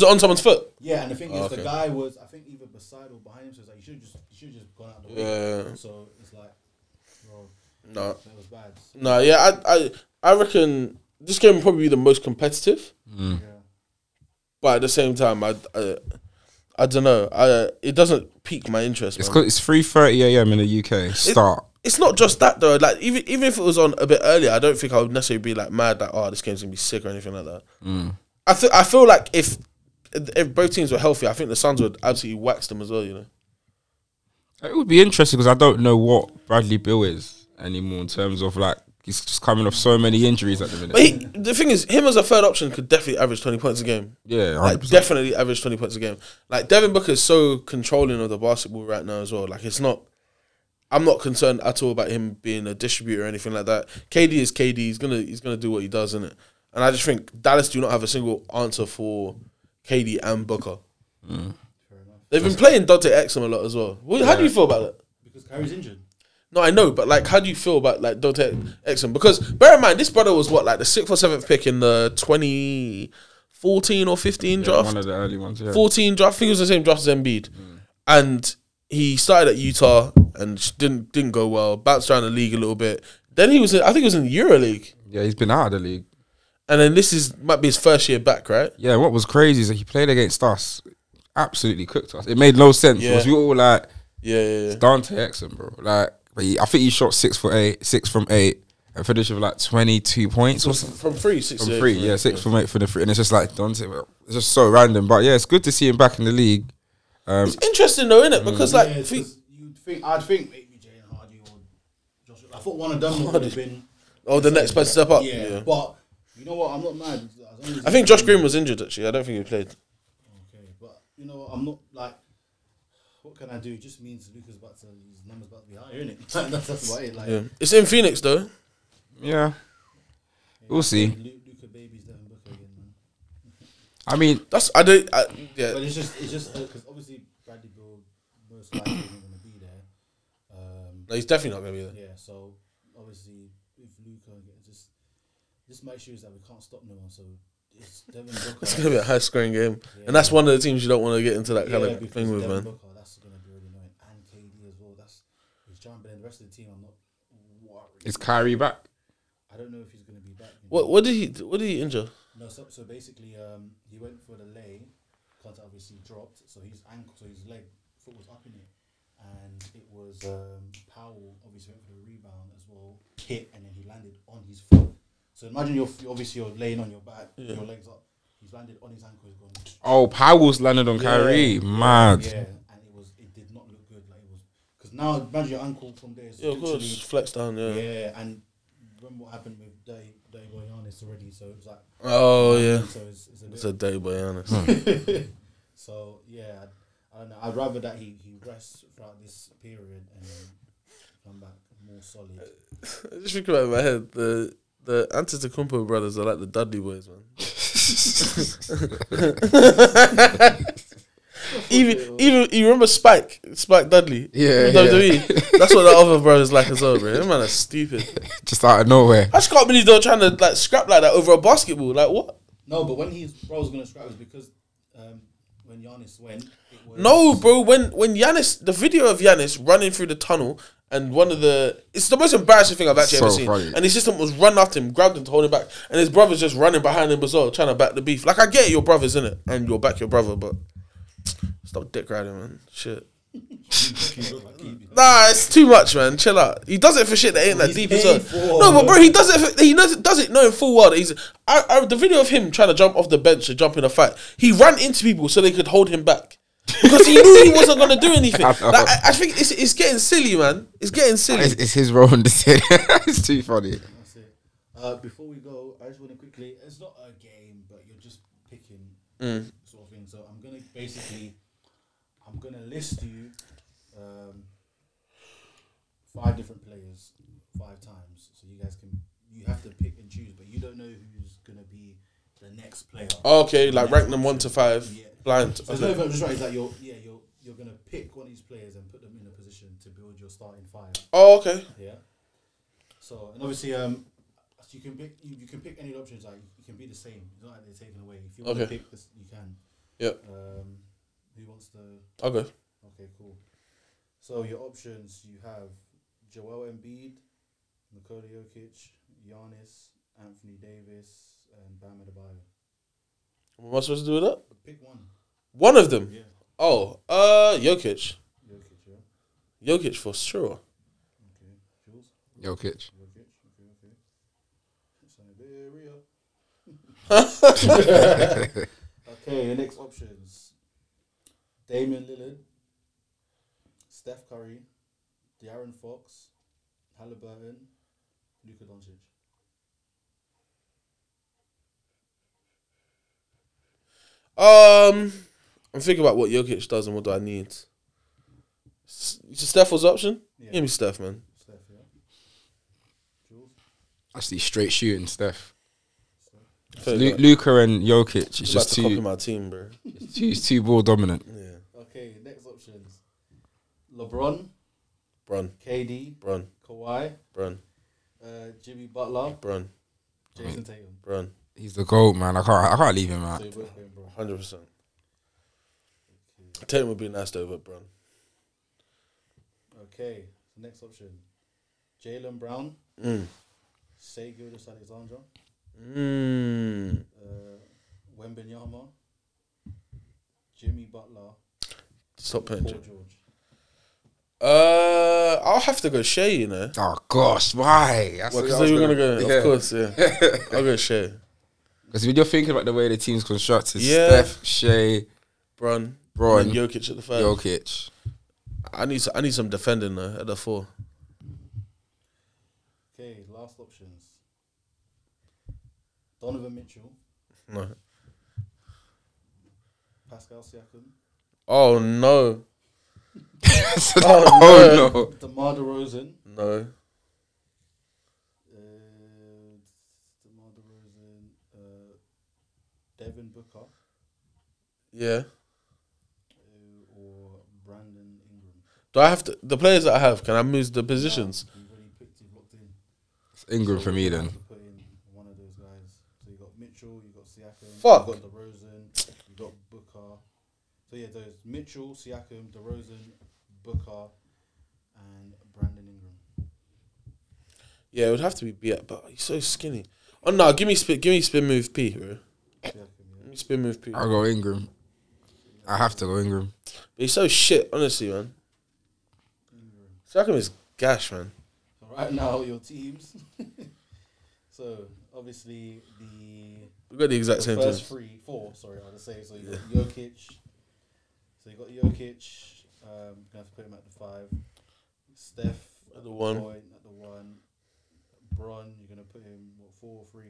it on someone's foot? Yeah, and the thing is, the guy was, I think, either beside or behind him. So it's like, you should just gone out of the way. Yeah. So it's like, bro, that was bad. No, yeah, I reckon this game will probably be the most competitive. Yeah. But at the same time, I don't know. It doesn't pique my interest. It's 3:30 a.m. in the UK. Start. It's not just that though. Like even if it was on a bit earlier, I don't think I would necessarily be like mad that this game's gonna be sick or anything like that. I feel like if both teams were healthy, I think the Suns would absolutely wax them as well. You know, it would be interesting because I don't know what Bradley Beal is anymore in terms of like. He's just coming off so many injuries at the minute. But the thing is, him as a third option could definitely average 20 points a game. Yeah, 100%. Like, definitely average 20 points a game. Like, Devin Booker is so controlling of the basketball right now as well. Like, I'm not concerned at all about him being a distributor or anything like that. KD is KD. He's gonna do what he does, isn't it? And I just think Dallas do not have a single answer for KD and Booker. They've been playing Dante Exum a lot as well. How do you feel about that? Because Kyrie's injured. No, I know, but like, how do you feel about like Dante Exum? Because bear in mind, this brother was the 6th or 7th pick in the 2014 or 15 draft. One of the early ones, 14 draft. I think it was the same draft as Embiid, and he started at Utah and didn't go well. Bounced around the league a little bit. Then he was, I think, he was in the EuroLeague. Yeah, he's been out of the league, and then this might be his first year back, right? Yeah. What was crazy is that he played against us, absolutely cooked us. It made no sense because we were all like, it's Dante Exum, bro, like. But I think he shot 6 from 8 and finished with like 22 points or something. From 3, 6 from 3, yeah, 6 from 8 for the 3. And it's just like, Dante, it's just so random. But yeah, it's good to see him back in the league. It's interesting though, isn't it? Because like, I'd think maybe Jay and Hardy or Joshua. I thought one of them would have been. Oh, the next best step up. Yeah, but you know what? I'm not mad. I think Josh Green was injured actually. I don't think he played. Okay, but you know what? I'm not like. What can I do? It just means Luka's about to, his numbers about to be higher, isn't it? That's about it. Like, yeah. It's in Phoenix though. Yeah. We'll see. Luka babies Devin Booker again, man. I mean, that's I don't. Yeah. But it's just because obviously Bradley Beal most likely isn't going to be there. No, he's definitely not going to be there. Yeah. So obviously, if Luka this my issue is that we can't stop no one. So. It's going to be a high-scoring game, yeah, and that's one of the teams you don't want to get into that kind of thing with, man. Booker, that's going to be really annoying, and KD as well. That's he's jumping. The rest of the team, I'm not worried. Is Kyrie back? I don't know if he's going to be back. What did he injure? No, so basically, he went for the lay, contact obviously dropped. So his ankle, so his leg, foot was up in it, and it was Powell obviously went for the rebound as well, hit, and then he landed on his foot. So imagine you're laying on your back, your legs up. He's landed on his ankle. Gone. Oh, Powell's landed on Kyrie, mad. Yeah, and it did not look good. Like it was, because now imagine your ankle from there. Is it's flexed down. Yeah. Yeah, and remember what happened with Day Boy Giannis already. So it was like. Oh yeah. So it's a Day Boy Giannis. So yeah, I don't know. I'd rather that he rests throughout this period and then come back more solid. I just think about it in my head The Antetokounmpo brothers are like the Dudley boys, man. even you remember Spike Dudley? Yeah, WWE. Yeah. That's what the other brothers like as well, bro. Them man are stupid. Just out of nowhere. I just can't believe they're trying to like scrap like that over a basketball. Like what? No, but when his bro was gonna scrap was because when Giannis went. It was no, bro. When Giannis, the video of Giannis running through the tunnel. And it's the most embarrassing thing I've actually ever seen. Funny. And his system was run after him, grabbed him to hold him back. And his brother's just running behind him as well, trying to back the beef. Like, I get it, your brother's in it. And you'll back your brother, but stop dick riding, man. Shit. Nah, it's too much, man. Chill out. He does it for shit that ain't that deep as well. No, but bro, he does it. He does it knowing full well that he's. The video of him trying to jump off the bench to jump in a fight. He ran into people so they could hold him back. Because he knew he wasn't going to do anything. Like, I think it's getting silly, man. It's getting silly. It's his role in the city. It's too funny. That's it. Before we go, I just want to quickly... It's not a game, but you're just picking sort of thing. So I'm going to basically... I'm going to list you 5 different players 5 times. So you guys can... You have to pick and choose, but you don't know who's going to be the next player. Oh, okay, like rank them 1 to 5. Yeah. Blind. So okay. No, I'm just right. It's like you're gonna pick one of these players and put them in a position to build your starting 5. Oh, okay. Yeah. So and obviously, you can pick any options. Like you can be the same. It's not like they're taken away. If you want to pick this, you can. Yeah. Who wants to? I'll go. Okay, cool. So your options you have: Joel Embiid, Nikola Jokic, Giannis, Anthony Davis, and Bam Adebayo. What am I supposed to do with that? Pick one. One of them? Yeah. Oh, Jokic. Jokic, yeah. Jokic for sure. Okay. Jules? Jokic. Okay. Siberia. Okay, the next options. Damian Lillard, Steph Curry, De'Aaron Fox, Haliburton, Luka Doncic. I'm thinking about what Jokic does and what do I need. Steph was option? Yeah. Give me Steph, man. Steph, yeah. Jules? I see straight shooting Steph. Luka and Jokic. It's just too... copy my team, bro. He's too ball dominant. Yeah. Okay, next options. LeBron. Bron. KD. Bron. Kawhi. Bron. Jimmy Butler. Bron. Jason Tatum. Bron. He's the GOAT, man. I can't leave him out. 100%. Tatum would be nice though, but Brown. Okay, next option: Jaylen Brown, Shai Gilgeous-Alexander, Wembanyama, Jimmy Butler. Stop playing, Paul George. I'll have to go Shai. You know. Oh gosh, why? Because they were gonna go. Yeah. Of course, yeah. I'll go Shai. Because when you're thinking about the way the team's constructed, Steph, Shai, Brown. And Jokic at the 5. Jokic. I need some defending though at the 4. Okay, last options. Donovan Mitchell. No. Pascal Siakam. Oh, no. Oh, no. DeMar DeRozan. No. DeMar DeRozan. Devin Booker. Yeah. Or Brandon Ingram. Do I have to... The players that I have, can I move the positions? Yeah, you've already picked, you've locked in. It's Ingram so for me, then. Put in one of those guys. So you got Mitchell, you got Siakam. Fuck. You got DeRozan, you got Booker. So yeah, those Mitchell, Siakam, DeRozan, Booker, and Brandon Ingram. Yeah, it would have to be B, but he's so skinny. Oh no, give me spin move P, bro. Siakam, yeah. Give me spin move P. I'll go Ingram. I have to go Ingram. But he's so shit, honestly, man. Ingram. Siakam is gash, man. So right now, your teams. So obviously we got the exact same first teams. Four. I was gonna say so. You got Jokic. So you got Jokic. Gonna have to put him at the 5. Steph at the 1. Point, at the 1. Bron, you're gonna put him what 4 or 3?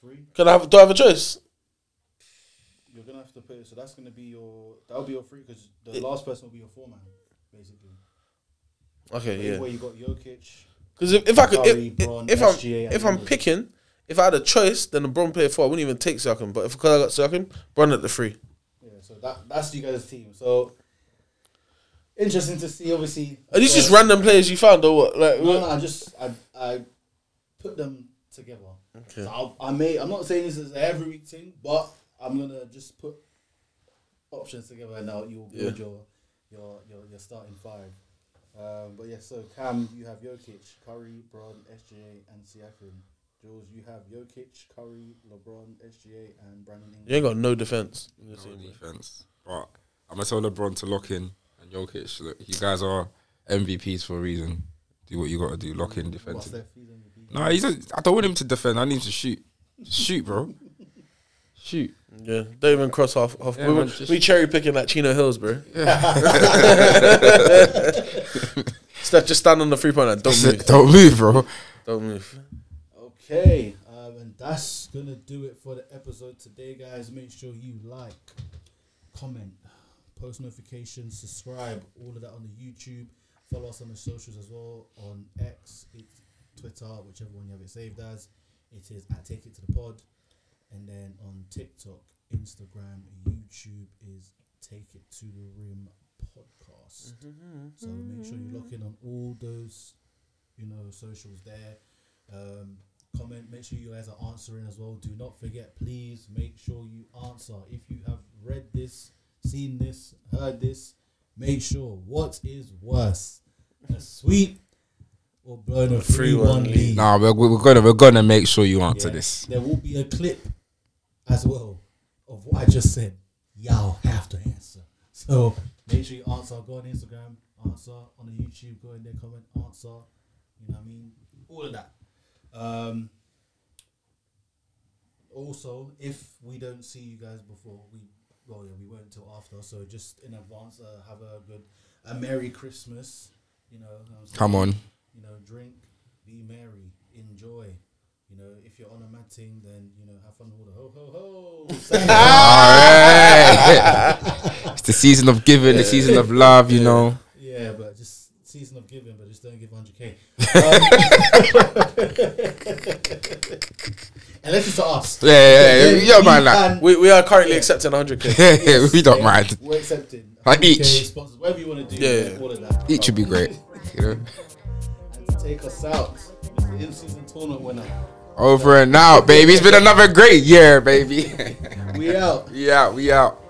3. Do I have a choice? You're gonna have to put it. So that's gonna be that'll be your 3 because the last person will be your 4 man, basically. Okay, yeah. Where you got Jokic. Because if I had a choice, then the Bron player 4, I wouldn't even take Siakam. But because I got Siakam, Bron at the 3. Yeah, so that's you guys' team. So interesting to see. Obviously, are these just random players you found or what? Like no, I put them together. Okay. So I'm not saying this is every week thing, but I'm gonna just put options together and now you'll build your starting 5. But yeah, so Cam, you have Jokic, Curry, Bron, SGA, and Siakam. Jules, you have Jokic, Curry, LeBron, SGA, and Brandon Ingram. You ain't got no defense. But I'm gonna tell LeBron to lock in and Jokic. Look, you guys are MVPs for a reason. Do what you gotta do. Lock in defensively. No, I don't want him to defend. I need him to shoot. Shoot, bro. Shoot. Yeah, don't even cross half. Yeah, we cherry picking like Chino Hills, bro. Yeah. Steph, just stand on the 3-point line. Don't move. Don't move, bro. Don't move. Okay, and that's going to do it for the episode today, guys. Make sure you like, comment, post notifications, subscribe, all of that on the YouTube. Follow us on the socials as well, on X, it's Twitter, whichever one you have it saved as. It is at Take It to the Pod. And then on TikTok, Instagram, YouTube is Take It to the Rim Podcast. So make sure you lock in on all those, socials there. Comment, make sure you guys are answering as well. Do not forget, please make sure you answer. If you have read this, seen this, heard this, make sure. What is worse, a sweep or blowing a 3-1 lead? Nah, we're gonna make sure you answer this. There will be a clip as well of what I just said. Y'all have to answer. So make sure you answer. Go on Instagram, answer. On the YouTube, go in there, comment, answer. You know what I mean? All of that. Also, if we don't see you guys before, we won't until after. So just in advance, have a good, a Merry Christmas. You know, come on. You know, drink, be merry, enjoy. You know, if you're on a mad thing, then have fun with all the ho ho ho. All right, it's the season of giving, the season of love. You know. Yeah, but just. Season of giving, but just don't give 100k. Unless it's to us. Yeah. You don't mind that. We are currently accepting 100k. Yeah, we don't mind. We're accepting. Like each. Sponsors, whatever you want to do. Yeah. All of that. Each would be great. And to take us out, the in-season tournament winner. Over and out, baby. It's been another great year, baby. We out. Yeah, we out.